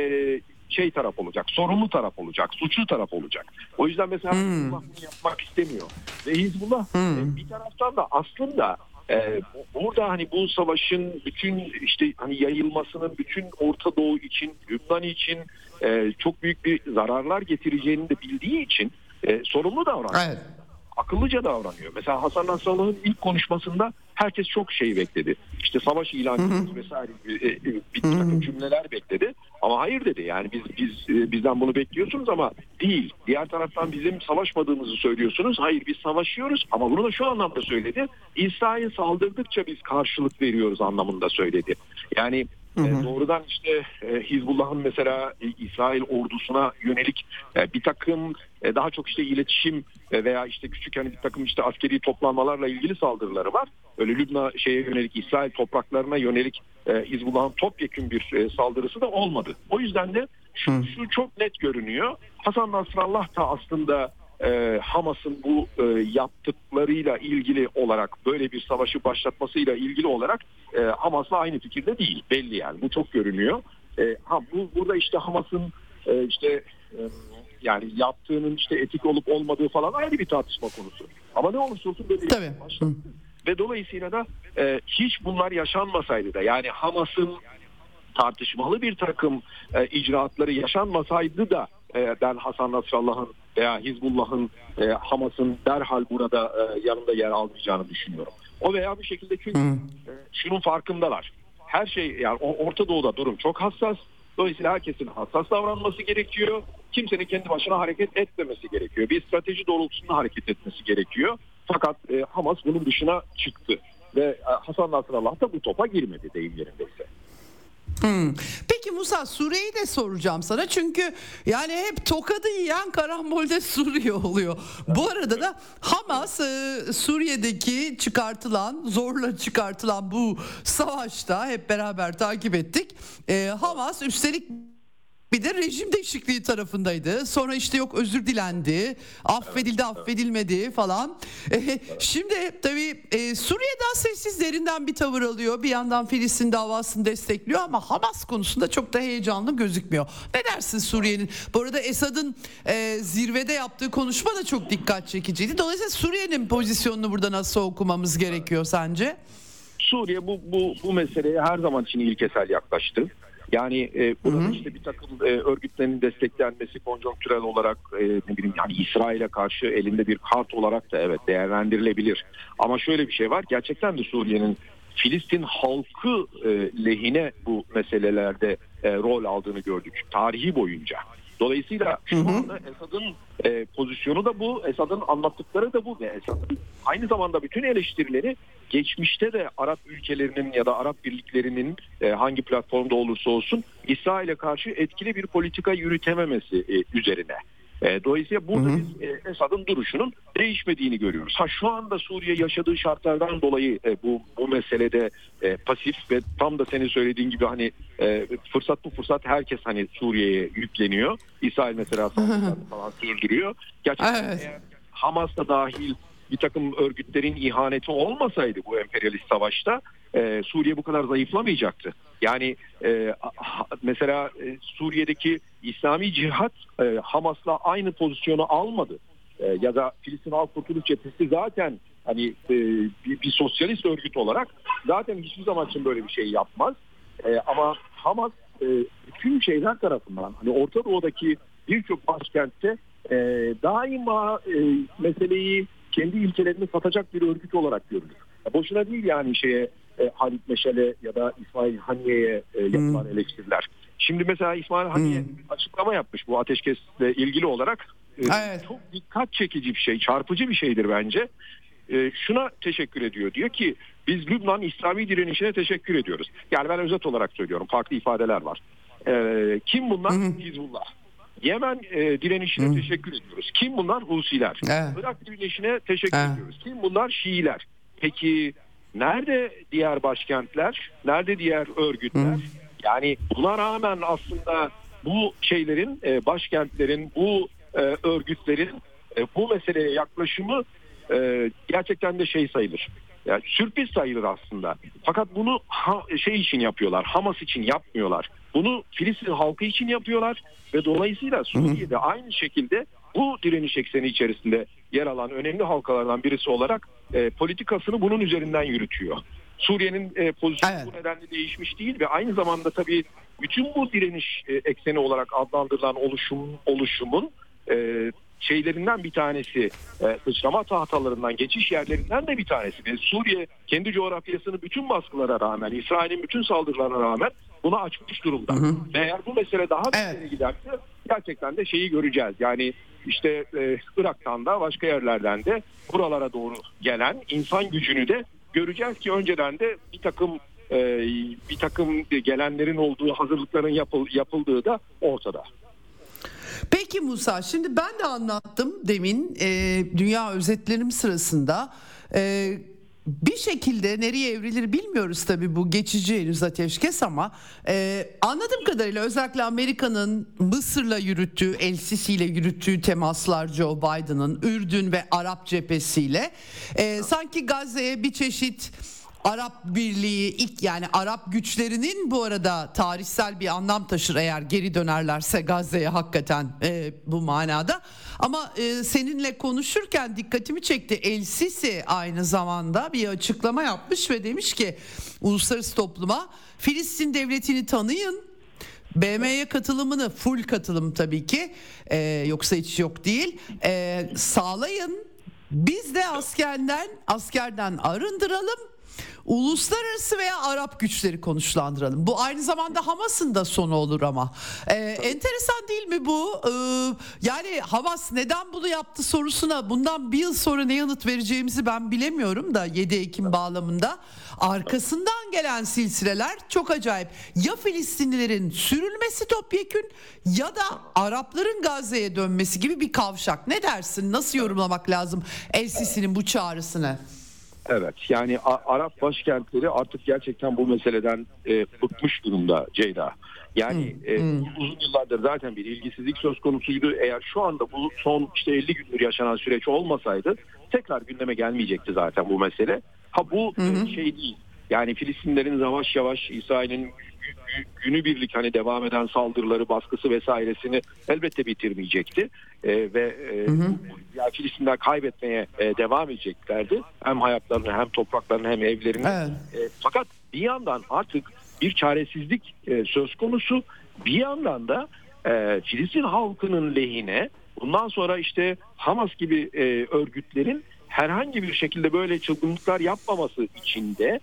şey taraf olacak. Sorumlu taraf olacak. Suçlu taraf olacak. O yüzden mesela hmm. Hizbullah bunu yapmak istemiyor. Ve Hizbullah hmm. bir taraftan da aslında... Ee, burada hani bu savaşın bütün işte hani yayılmasının bütün Orta Doğu için, Lübnan için e, çok büyük bir zararlar getireceğini de bildiği için e, sorumlu davranıyor. Evet. Akıllıca davranıyor. Mesela Hasan Nasrallah'ın ilk konuşmasında herkes çok şey bekledi. İşte savaş ilan edildi vesaire bir takım cümleler bekledi. Ama hayır dedi, yani biz biz bizden bunu bekliyorsunuz ama değil. Diğer taraftan bizim savaşmadığımızı söylüyorsunuz. Hayır, biz savaşıyoruz ama bunu da şu anlamda söyledi. İsrail saldırdıkça biz karşılık veriyoruz anlamında söyledi. Yani Hı hı. doğrudan işte Hizbullah'ın mesela İsrail ordusuna yönelik bir takım daha çok işte iletişim veya işte küçük hani bir takım işte askeri toplanmalarla ilgili saldırıları var. Öyle Lübnan şeye yönelik, İsrail topraklarına yönelik Hizbullah'ın topyekün bir saldırısı da olmadı. O yüzden de şu, şu çok net görünüyor. Hasan Nasrallah da aslında E, Hamas'ın bu e, yaptıklarıyla ilgili olarak, böyle bir savaşı başlatmasıyla ilgili olarak e, Hamas'la aynı fikirde değil, belli yani, bu çok görünüyor. E, ha bu burada işte Hamas'ın e, işte e, yani yaptığının işte etik olup olmadığı falan ayrı bir tartışma konusu. Ama ne olursa olsun böyle bir başlattı. Ve dolayısıyla da e, hiç bunlar yaşanmasaydı da, yani Hamas'ın tartışmalı bir takım e, icraatları yaşanmasaydı da e, ben Hasan Nasrallah'ın veya Hizbullah'ın, e, Hamas'ın derhal burada e, yanında yer almayacağını düşünüyorum. O veya bir şekilde, çünkü e, şunun farkındalar. Her şey, yani Orta Doğu'da durum çok hassas. Dolayısıyla herkesin hassas davranması gerekiyor. Kimsenin kendi başına hareket etmemesi gerekiyor. Bir strateji doğrultusunda hareket etmesi gerekiyor. Fakat e, Hamas bunun dışına çıktı. Ve e, Hasan Nasrallah da bu topa girmedi, deyim yerindeyse. Hmm. Peki Musa, Suriye'yi de soracağım sana, çünkü yani hep tokadı yiyen karambolde Suriye oluyor. Bu arada da Hamas e, Suriye'deki çıkartılan, zorla çıkartılan bu savaşta hep beraber takip ettik. E, Hamas üstelik bir de rejim değişikliği tarafındaydı. Sonra işte yok özür dilendi, affedildi, evet, affedilmedi evet. falan. E, evet. Şimdi tabii e, Suriye'den sessiz, derinden bir tavır alıyor. Bir yandan Filistin davasını destekliyor ama Hamas konusunda çok da heyecanlı gözükmüyor. Ne dersin Suriye'nin? Bu arada Esad'ın e, zirvede yaptığı konuşma da çok dikkat çekiciydi. Dolayısıyla Suriye'nin pozisyonunu burada nasıl okumamız gerekiyor sence? Suriye bu bu bu meseleye her zaman için ilkesel yaklaştı. Yani e, burada işte bir takım e, örgütlerin desteklenmesi konjonktürel olarak e, ne bileyim yani İsrail'e karşı elinde bir kart olarak da evet değerlendirilebilir. Ama şöyle bir şey var, gerçekten de Suriye'nin Filistin halkı e, lehine bu meselelerde e, rol aldığını gördük tarihi boyunca. Dolayısıyla şu anda Esad'ın e, pozisyonu da bu, Esad'ın anlattıkları da bu ve Esad'ın aynı zamanda bütün eleştirileri geçmişte de Arap ülkelerinin ya da Arap birliklerinin e, hangi platformda olursa olsun İsrail'e karşı etkili bir politika yürütememesi e, üzerine. E, dolayısıyla burada hı hı. biz e, Esad'ın duruşunun değişmediğini görüyoruz. Ha şu anda Suriye yaşadığı şartlardan dolayı e, bu bu meselede e, pasif ve tam da senin söylediğin gibi hani e, fırsat bu fırsat herkes hani Suriye'ye yükleniyor. İsrail mesela falan sürdürüyor. Gerçekten evet. eğer Hamas da dahil bir takım örgütlerin ihaneti olmasaydı bu emperyalist savaşta e, Suriye bu kadar zayıflamayacaktı. Yani e, mesela e, Suriye'deki İslami Cihat e, Hamas'la aynı pozisyonu almadı. E, ya da Filistin Halk Kurtuluş Cephesi zaten hani e, bir, bir sosyalist örgüt olarak zaten hiçbir zaman için böyle bir şey yapmaz. E, ama Hamas e, bütün şeyler tarafından hani Orta Doğu'daki birçok başkentte e, daima e, meseleyi kendi ilkelerini satacak bir örgüt olarak görülür. Boşuna değil yani şeye e, Halit Meşal'e ya da İsmail Haniye'ye e, yapılan hmm. eleştiriler. Şimdi mesela İsmail Haniye hmm. açıklama yapmış bu ateşkesle ilgili olarak. E, evet. Çok dikkat çekici bir şey, çarpıcı bir şeydir bence. E, şuna teşekkür ediyor. Diyor ki biz Lübnan İslami direnişine teşekkür ediyoruz. Yani ben özet olarak söylüyorum, farklı ifadeler var. E, kim bunlar? Hmm. Hizbullah. Yemen e, direnişine Hı. teşekkür ediyoruz. Kim bunlar? Husiler. Evet. Irak direnişine teşekkür evet. ediyoruz. Kim bunlar? Şiiler. Peki nerede diğer başkentler? Nerede diğer örgütler? Hı. Yani buna rağmen aslında bu şeylerin, e, başkentlerin, bu e, örgütlerin e, bu meseleye yaklaşımı e, gerçekten de şey sayılır. Yani sürpriz sayılır aslında. Fakat bunu ha, şey için yapıyorlar, Hamas için yapmıyorlar. Bunu Filistin halkı için yapıyorlar ve dolayısıyla Suriye'de aynı şekilde bu direniş ekseni içerisinde yer alan önemli halkalardan birisi olarak e, politikasını bunun üzerinden yürütüyor. Suriye'nin e, pozisyonu evet. bu nedenle değişmiş değil ve aynı zamanda tabii bütün bu direniş e, ekseni olarak adlandırılan oluşum, oluşumun e, şeylerinden bir tanesi, e, sıçrama tahtalarından, geçiş yerlerinden de bir tanesi. Yani Suriye kendi coğrafyasının bütün baskılara rağmen, İsrail'in bütün saldırılarına rağmen buna açmış durumda. Hı hı. Ve eğer bu mesele daha da ileri giderse gerçekten de şeyi göreceğiz. Yani işte e, Irak'tan da başka yerlerden de buralara doğru gelen insan gücünü de göreceğiz ki önceden de bir takım e, bir takım gelenlerin olduğu, hazırlıkların yapıl, yapıldığı da ortada. Peki Musa, şimdi ben de anlattım demin e, dünya özetlerim sırasında. E, bir şekilde nereye evrilir bilmiyoruz tabii, bu geçici henüz ateşkes ama e, anladığım kadarıyla özellikle Amerika'nın Mısır'la yürüttüğü, El Sisi'yle yürüttüğü temaslar, Joe Biden'ın Ürdün ve Arap cephesiyle e, sanki Gazze'ye bir çeşit Arap Birliği, ilk yani Arap güçlerinin, bu arada tarihsel bir anlam taşır eğer geri dönerlerse Gazze'ye hakikaten e, bu manada. Ama e, seninle konuşurken dikkatimi çekti, El Sisi aynı zamanda bir açıklama yapmış ve demiş ki uluslararası topluma, Filistin devletini tanıyın, B M'ye katılımını, full katılım tabii ki e, yoksa hiç yok değil, e, sağlayın, biz de askerden, askerden arındıralım, uluslararası veya Arap güçleri konuşlandıralım. Bu aynı zamanda Hamas'ın da sonu olur ama. Ee, enteresan değil mi bu? Ee, yani Hamas neden bunu yaptı sorusuna bundan bir yıl sonra ne yanıt vereceğimizi ben bilemiyorum da, yedi Ekim bağlamında arkasından gelen silsileler çok acayip. Ya Filistinlilerin sürülmesi topyekün ya da Arapların Gazze'ye dönmesi gibi bir kavşak. Ne dersin? Nasıl yorumlamak lazım El Sisi'nin bu çağrısını? Evet, yani Arap başkentleri artık gerçekten bu meseleden e, bıkmış durumda Ceyda. Yani hmm, e, hmm. uzun yıllardır zaten bir ilgisizlik söz konusuydu. Eğer şu anda bu son işte elli gündür yaşanan süreç olmasaydı tekrar gündeme gelmeyecekti zaten bu mesele. Ha bu hmm. şey değil. Yani Filistinlerin yavaş yavaş İsrail'in günübirlik hani devam eden saldırıları, baskısı vesairesini elbette bitirmeyecekti. Ee, ve hı hı. ya Filistinler kaybetmeye e, devam edeceklerdi. Hem hayatlarını, hem topraklarını, hem evlerini. Evet. E, fakat bir yandan artık bir çaresizlik e, söz konusu. Bir yandan da e, Filistin halkının lehine bundan sonra işte Hamas gibi e, örgütlerin herhangi bir şekilde böyle çılgınlıklar yapmaması için de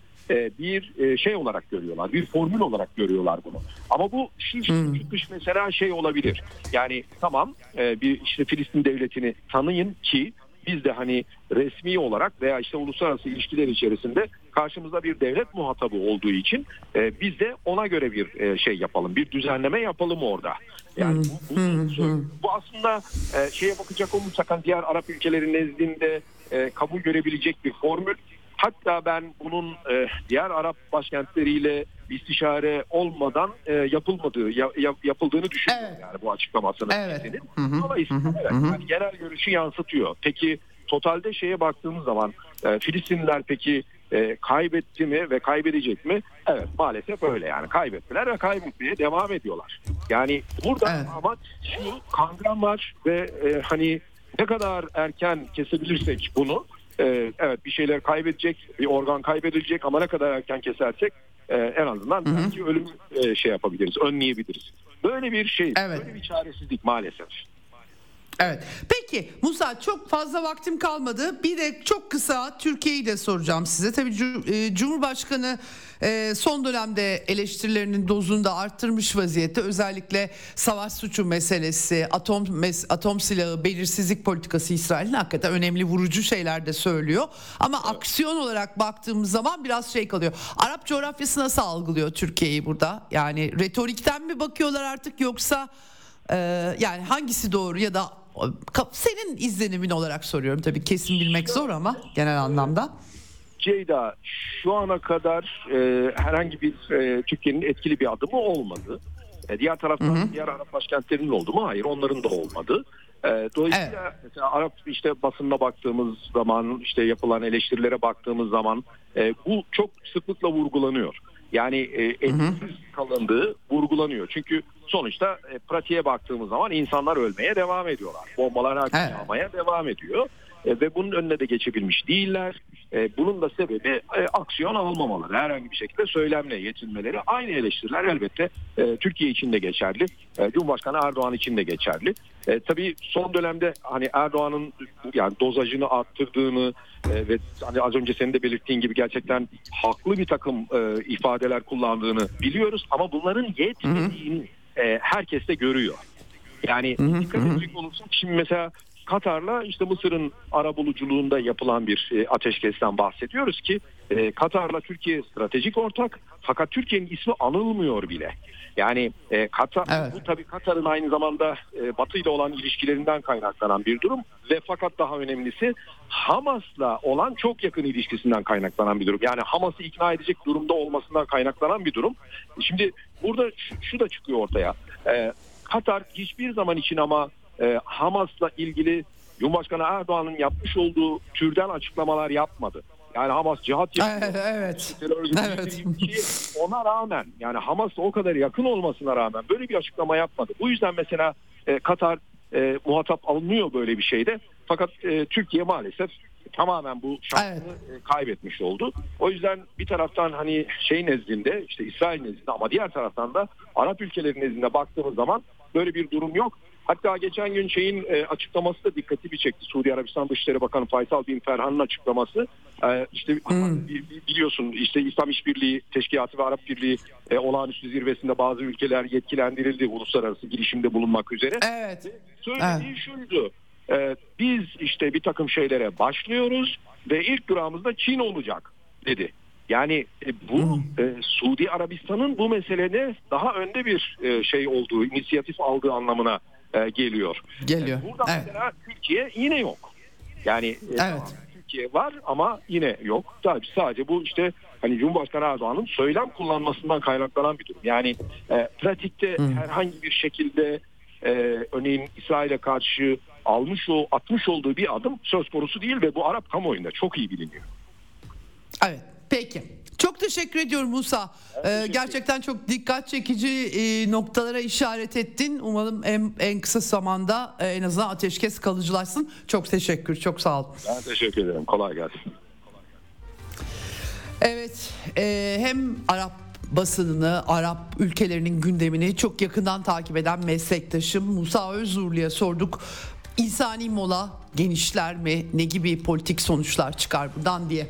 bir şey olarak görüyorlar, bir formül olarak görüyorlar bunu. Ama bu şimdi çıkmış hmm. mesela şey olabilir. Yani tamam, bir işte Filistin devletini tanıyın ki biz de hani resmi olarak veya işte uluslararası ilişkiler içerisinde karşımızda bir devlet muhatabı olduğu için biz de ona göre bir şey yapalım, bir düzenleme yapalım orada. Yani bu, bu, bu aslında şeye bakacak olursak diğer Arap ülkelerinin nezdinde kabul görebilecek bir formül. Hatta ben bunun e, diğer Arap başkentleriyle istişare olmadan e, yapılmadığı ya, yapıldığını düşünüyorum, evet. Yani bu açıklamasının. Evet. Dolayısıyla hı hı. Evet, hı hı. Yani genel görüşü yansıtıyor. Peki totalde şeye baktığımız zaman e, Filistinliler peki e, kaybetti mi ve kaybedecek mi? Evet, maalesef öyle yani, kaybettiler ve kaybetmeye devam ediyorlar. Yani burada evet. Amaç şu, kandıran var ve e, hani ne kadar erken kesebilirsek bunu. Evet, bir şeyler kaybedecek, bir organ kaybedilecek ama ne kadar erken kesersek en azından hı hı. belki ölüm şey yapabiliriz, önleyebiliriz. Böyle bir şey, evet. Böyle bir çaresizlik maalesef. Evet. Peki Musa, çok fazla vaktim kalmadı. Bir de çok kısa Türkiye'yi de soracağım size. Tabii Cumhurbaşkanı son dönemde eleştirilerinin dozunu da arttırmış vaziyette. Özellikle savaş suçu meselesi, atom atom silahı, belirsizlik politikası, İsrail'in hakikaten önemli vurucu şeyler de söylüyor. Ama evet. Aksiyon olarak baktığımız zaman biraz şey kalıyor. Arap coğrafyası nasıl algılıyor Türkiye'yi burada? Yani retorikten mi bakıyorlar artık, yoksa e, yani hangisi doğru ya da senin izlenimin olarak soruyorum, tabii kesin bilmek zor ama genel anlamda. Ceyda, şu ana kadar e, herhangi bir e, Türkiye'nin etkili bir adımı olmadı. E, diğer taraftan hı hı. diğer Arap başkentlerinin oldu mu? Hayır, onların da olmadı. E, dolayısıyla evet. Mesela Arap işte basınına baktığımız zaman, işte yapılan eleştirilere baktığımız zaman e, bu çok sıklıkla vurgulanıyor. Yani e, etkisiz kalındığı vurgulanıyor. Çünkü sonuçta e, pratiğe baktığımız zaman insanlar ölmeye devam ediyorlar. Bombalar yağmaya evet. devam ediyor. E, ve bunun önüne de geçebilmiş değiller. E, bunun da sebebi e, aksiyon almamaları, herhangi bir şekilde söylemle yetinmeleri. Aynı eleştiriler elbette e, Türkiye için de geçerli, e, Cumhurbaşkanı Erdoğan için de geçerli. E, tabii son dönemde hani Erdoğan'ın yani dozajını arttırdığını e, ve hani az önce senin de belirttiğin gibi gerçekten haklı bir takım e, ifadeler kullandığını biliyoruz ama bunların yetmediğini e, herkes de görüyor. Yani hı hı, dikkat edecek olursak şimdi mesela Katar'la işte Mısır'ın arabuluculuğunda yapılan bir ateşkesten bahsediyoruz ki Katar'la Türkiye stratejik ortak, fakat Türkiye'nin ismi anılmıyor bile. Yani Katar, evet. Bu tabii Katar'ın aynı zamanda Batı ile olan ilişkilerinden kaynaklanan bir durum ve fakat daha önemlisi Hamas'la olan çok yakın ilişkisinden kaynaklanan bir durum. Yani Hamas'ı ikna edecek durumda olmasından kaynaklanan bir durum. Şimdi burada şu da çıkıyor ortaya. Katar hiçbir zaman için ama E, Hamas'la ilgili Cumhurbaşkanı Erdoğan'ın yapmış olduğu türden açıklamalar yapmadı. Yani Hamas cihat yapıyor. Evet. Evet. Ona rağmen yani Hamas'la o kadar yakın olmasına rağmen böyle bir açıklama yapmadı. Bu yüzden mesela e, Katar e, muhatap alınıyor böyle bir şeyde. Fakat e, Türkiye maalesef tamamen bu şansını evet. kaybetmiş oldu. O yüzden bir taraftan hani şey nezdinde işte İsrail nezdinde ama diğer taraftan da Arap ülkeleri nezdinde baktığımız zaman böyle bir durum yok. Hatta geçen gün şeyin açıklaması da dikkatimi çekti. Suudi Arabistan Dışişleri Bakanı Faysal bin Ferhan'ın açıklaması. İşte hmm. biliyorsun işte İslam İşbirliği Teşkilatı ve Arap Birliği olağanüstü zirvesinde bazı ülkeler yetkilendirildi uluslararası girişimde bulunmak üzere. Evet. Söylediği evet. şuydu. Biz işte bir takım şeylere başlıyoruz ve ilk durağımız da Çin olacak dedi. Yani bu hmm. e, Suudi Arabistan'ın bu meselede daha önde bir e, şey olduğu, inisiyatif aldığı anlamına e, geliyor. Geliyor. E, burada evet. mesela Türkiye yine yok. Yani e, evet. tamam, Türkiye var ama yine yok. Tabii sadece bu işte hani Cumhurbaşkanı Erdoğan'ın söylem kullanmasından kaynaklanan bir durum. Yani e, pratikte hmm. herhangi bir şekilde e, örneğin İsrail'e karşı almış o atmış olduğu bir adım söz konusu değil ve bu Arap kamuoyunda çok iyi biliniyor. Evet. Peki. Çok teşekkür ediyorum Musa. Ee, teşekkür gerçekten çok dikkat çekici e, noktalara işaret ettin. Umarım en, en kısa zamanda e, en azından ateşkes kalıcılaşsın. Çok teşekkür, çok sağ olun. Ben teşekkür ederim. Kolay gelsin. Evet, e, hem Arap basınını, Arap ülkelerinin gündemini çok yakından takip eden meslektaşım Musa Özurlu'ya sorduk. İnsani mola genişler mi? Ne gibi politik sonuçlar çıkar buradan diye.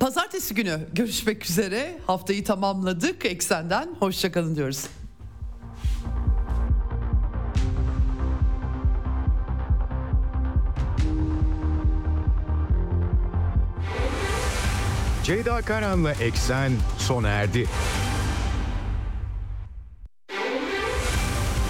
Pazartesi günü görüşmek üzere. Haftayı tamamladık. Eksenden hoşça kalın diyoruz. Ceyda Karan'la Eksen sona erdi.